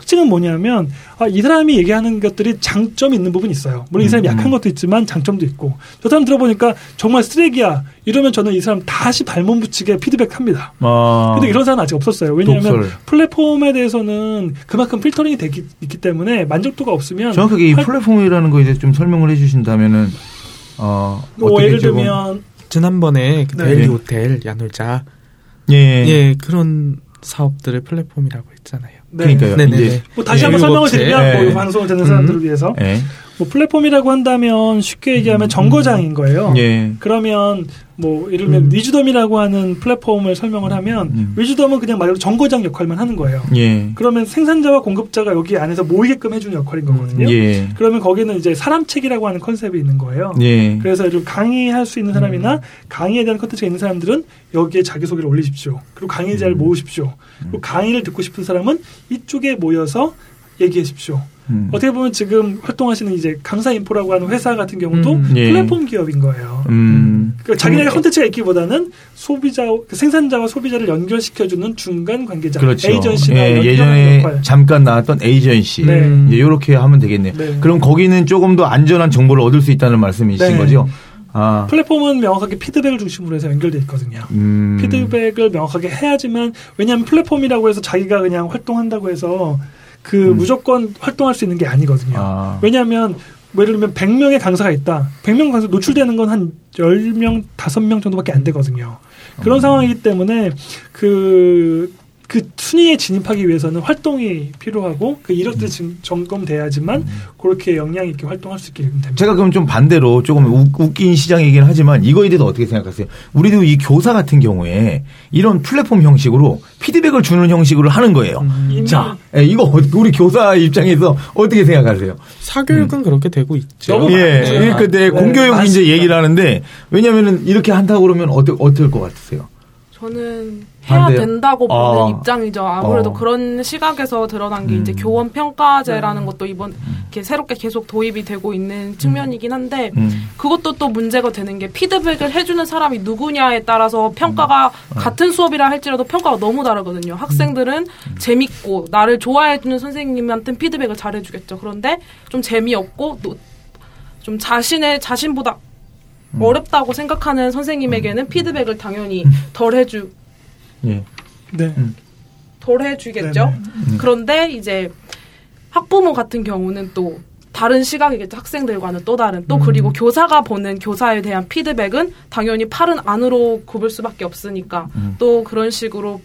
특징은 뭐냐면 이 사람이 얘기하는 것들이 장점이 있는 부분이 있어요. 물론 이 사람이 약한 것도 있지만 장점도 있고, 저 사람 들어보니까 정말 쓰레기야 이러면 저는 이 사람 다시 발몸 붙이게 피드백합니다. 근데 이런 사람은 아직 없었어요. 왜냐하면 독설. 플랫폼에 대해서는 그만큼 필터링이 되기 있기 때문에 만족도가 없으면 정확하게 이 플랫폼이라는 거 이제 좀 설명을 해주신다면은 예를 들면 지난번에 그 데일리 호텔 야놀자 예 그런 사업들의 플랫폼이라고 했잖아요. 네. 그러니까요. 이제 뭐 다시 한번 설명을 드리면 뭐 방송을 듣는 사람들을 위해서 뭐 플랫폼이라고 한다면 쉽게 얘기하면 정거장인 거예요. 그러면 뭐 예를 들면 위즈덤이라고 하는 플랫폼을 설명을 하면 위즈덤은 그냥 말로 정거장 역할만 하는 거예요. 그러면 생산자와 공급자가 여기 안에서 모이게끔 해주는 역할인 거거든요. 그러면 거기는 이제 사람책이라고 하는 컨셉이 있는 거예요. 그래서 좀 강의할 수 있는 사람이나 강의에 대한 컨텐츠가 있는 사람들은 여기에 자기소개를 올리십시오. 그리고 강의자를 모으십시오. 그리고 강의를 듣고 싶은 사람은 이쪽에 모여서 얘기하십시오. 어떻게 보면 지금 활동하시는 이제 강사인포라고 하는 회사 같은 경우도 플랫폼 기업인 거예요. 그러니까 자기네가 컨텐츠가 있기보다는 소비자, 생산자와 소비자를 연결시켜주는 중간 관계자, 그렇죠. 에이전시나 예전에 역할. 잠깐 나왔던 에이전시 이렇게 하면 되겠네요. 그럼 거기는 조금 더 안전한 정보를 얻을 수 있다는 말씀이신 거죠? 플랫폼은 명확하게 피드백을 중심으로 해서 연결되어 있거든요. 피드백을 명확하게 해야지만, 왜냐하면 플랫폼이라고 해서 자기가 그냥 활동한다고 해서 무조건 활동할 수 있는 게 아니거든요. 왜냐하면 예를 들면 100명의 강사가 있다. 100명 강사 노출되는 건 한 10명, 5명 정도밖에 안 되거든요. 그런 상황이기 때문에 그 순위에 진입하기 위해서는 활동이 필요하고 그 이력들이 점검돼야지만 그렇게 역량 있게 활동할 수 있게 됩니다. 제가 그럼 좀 반대로 조금 웃긴 시장이긴 하지만 이거에 대해서 어떻게 생각하세요? 우리도 이 교사 같은 경우에 이런 플랫폼 형식으로 피드백을 주는 형식으로 하는 거예요. 자, 이거 우리 교사 입장에서 어떻게 생각하세요? 사교육은 그렇게 되고 있죠. 근데 공교육 이제 얘기를 하는데, 왜냐하면은 이렇게 한다고 그러면 어떨 것 같으세요? 저는 해야 된다고 보는 입장이죠. 아무래도 그런 시각에서 드러난 게 이제 교원 평가제라는 것도 이번 이렇게 새롭게 계속 도입이 되고 있는 측면이긴 한데 그것도 또 문제가 되는 게 피드백을 해주는 사람이 누구냐에 따라서 평가가 같은 수업이라 할지라도 평가가 너무 다르거든요. 학생들은 재밌고 나를 좋아해주는 선생님한테는 피드백을 잘해주겠죠. 그런데 좀 재미없고 좀 자신보다 어렵다고 생각하는 선생님에게는 피드백을 당연히 덜 해주. 덜 해주겠죠. 그런데 이제 학부모 같은 경우는 또 다른 시각이겠죠. 학생들과는 또 다른. 또 그리고 교사가 보는 교사에 대한 피드백은 당연히 팔은 안으로 굽을 수밖에 없으니까 또 그런 식으로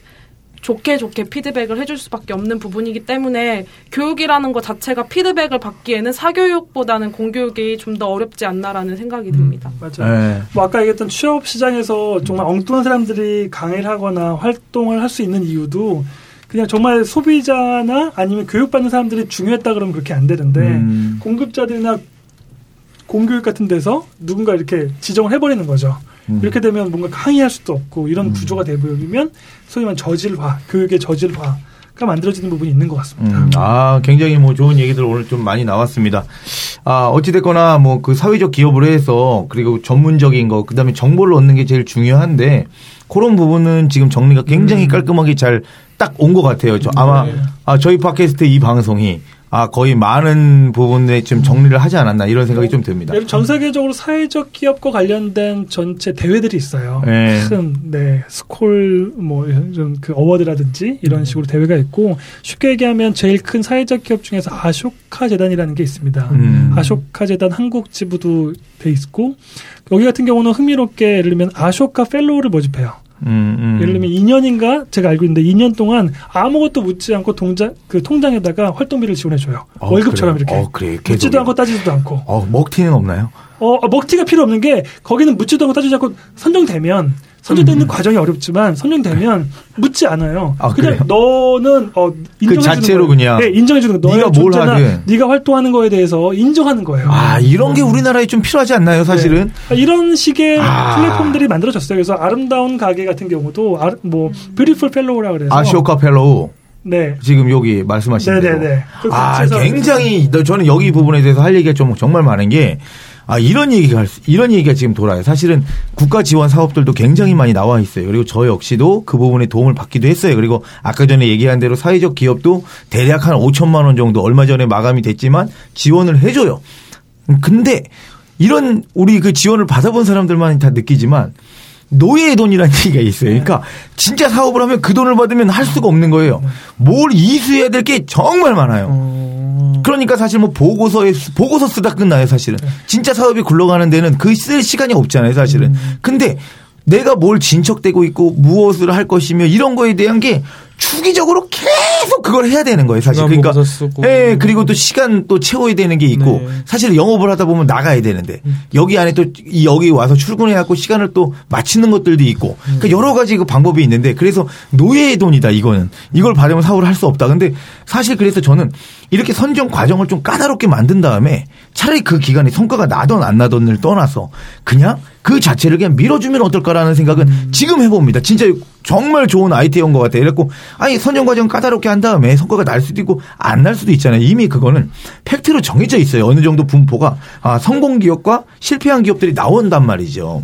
좋게 피드백을 해줄 수밖에 없는 부분이기 때문에 교육이라는 것 자체가 피드백을 받기에는 사교육보다는 공교육이 좀 더 어렵지 않나라는 생각이 듭니다. 맞아요. 뭐 아까 얘기했던 취업 시장에서 정말 엉뚱한 사람들이 강의를 하거나 활동을 할 수 있는 이유도 그냥 정말 소비자나 아니면 교육받는 사람들이 중요했다 그러면 그렇게 안 되는데 공급자들이나 공교육 같은 데서 누군가 이렇게 지정을 해버리는 거죠. 이렇게 되면 뭔가 항의할 수도 없고 이런 구조가 되어버리면 소위 말하는 교육의 저질화가 만들어지는 부분이 있는 것 같습니다. 굉장히 뭐 좋은 얘기들 오늘 좀 많이 나왔습니다. 어찌됐거나 뭐 그 사회적 기업으로 해서 그리고 전문적인 거 그다음에 정보를 얻는 게 제일 중요한데 그런 부분은 지금 정리가 굉장히 깔끔하게 잘 딱 온 것 같아요. 저희 팟캐스트 이 방송이 거의 많은 부분에 지금 정리를 하지 않았나 이런 생각이 좀 듭니다. 전 세계적으로 사회적 기업과 관련된 전체 대회들이 있어요. 큰 스콜 뭐 좀 그 어워드라든지 이런 식으로 대회가 있고 쉽게 얘기하면 제일 큰 사회적 기업 중에서 아쇼카 재단이라는 게 있습니다. 아쇼카 재단 한국 지부도 돼 있고 여기 같은 경우는 흥미롭게 예를 들면 아쇼카 펠로우를 모집해요. 예를 들면 2년인가 제가 알고 있는데 2년 동안 아무것도 묻지 않고 통장에다가 활동비를 지원해줘요. 월급처럼 그래요? 이렇게. 묻지도 않고 따지지도 않고. 먹튀는 없나요? 먹튀가 필요 없는 게 거기는 묻지도 않고 따지지 않고 선정되는 과정이 어렵지만 선정되면 묻지 않아요. 그냥 그래요? 너는 인정해주는 그 자체로 거예요. 그냥 인정해주는 거. 네가 뭘 하든 네가 활동하는 거에 대해서 인정하는 거예요. 이런 게 우리나라에 좀 필요하지 않나요, 사실은? 이런 식의 플랫폼들이 만들어졌어요. 그래서 아름다운 가게 같은 경우도 뷰티풀 펠로우라 그래서 아쇼카 펠로우. 지금 여기 말씀하신 대로. 굉장히 저는 여기 부분에 대해서 할 얘기가 좀 정말 많은 게. 아, 이런 얘기가 지금 돌아요. 사실은 국가 지원 사업들도 굉장히 많이 나와 있어요. 그리고 저 역시도 그 부분에 도움을 받기도 했어요. 그리고 아까 전에 얘기한 대로 사회적 기업도 대략 한 5천만 원 정도 얼마 전에 마감이 됐지만 지원을 해줘요. 근데 이런 우리 그 지원을 받아본 사람들만 다 느끼지만 노예의 돈이라는 얘기가 있어요. 그러니까 진짜 사업을 하면 그 돈을 받으면 할 수가 없는 거예요. 뭘 이수해야 될 게 정말 많아요. 그러니까 사실 뭐 보고서 쓰다 끝나요, 사실은. 진짜 사업이 굴러가는 데는 그 쓸 시간이 없잖아요, 사실은. 근데 내가 뭘 진척되고 있고 무엇을 할 것이며 이런 거에 대한 게 주기적으로 계속 그걸 해야 되는 거예요, 사실. 그러니까 예, 그리고 또 시간 또 채워야 되는 게 있고, 네. 사실 영업을 하다 보면 나가야 되는데 여기 안에 또 여기 와서 출근해 갖고 시간을 또 마치는 것들도 있고, 그러니까 여러 가지 그 방법이 있는데, 그래서 노예의 돈이다 이거는. 이걸 받으면 사업을 할 수 없다. 근데 사실 그래서 저는 이렇게 선정 과정을 좀 까다롭게 만든 다음에 차라리 그 기간에 성과가 나든 안 나든을 떠나서 그냥 그 자체를 그냥 밀어주면 어떨까라는 생각은 지금 해봅니다. 진짜 정말 좋은 아이디어인 것 같아요. 이랬고, 아니 선정 과정 까다롭게 한 다음에 성과가 날 수도 있고 안 날 수도 있잖아요. 이미 그거는 팩트로 정해져 있어요. 어느 정도 분포가, 아, 성공 기업과 실패한 기업들이 나온단 말이죠.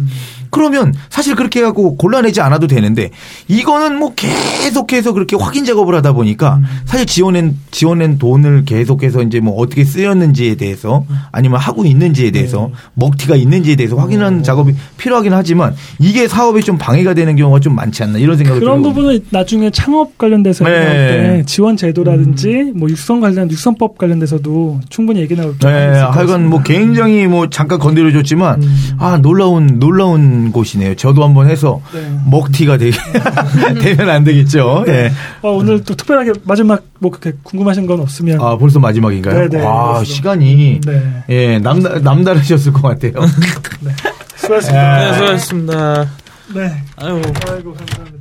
그러면 사실 그렇게 해갖고 골라내지 않아도 되는데, 이거는 뭐 계속해서 그렇게 확인 작업을 하다 보니까 사실 지원한 돈을 계속해서 이제 뭐 어떻게 쓰였는지에 대해서, 아니면 하고 있는지에 대해서, 먹튀가 있는지에 대해서 확인하는 작업이 필요하긴 하지만, 이게 사업에 좀 방해가 되는 경우가 좀 많지 않나 이런 생각이 들어요. 그런 부분은 나중에 창업 관련돼서, 네. 지원 제도라든지 뭐 육성법 관련돼서도 충분히 얘기 나올 게 있을 것 같습니다. 하여간 뭐 굉장히 뭐 잠깐 건드려줬지만 아, 놀라운 곳이네요. 저도 한번 해서 먹튀가 되면 안 되겠죠. 네. 오늘 또 특별하게 마지막 뭐 그렇게 궁금하신 건 없으면. 아, 벌써 마지막인가요? 네네. 아, 시간이 예, 남다르셨을 것 같아요. 네. 수고하셨습니다. 네, 수고하셨습니다. 네. 아이고. 아이고, 감사합니다.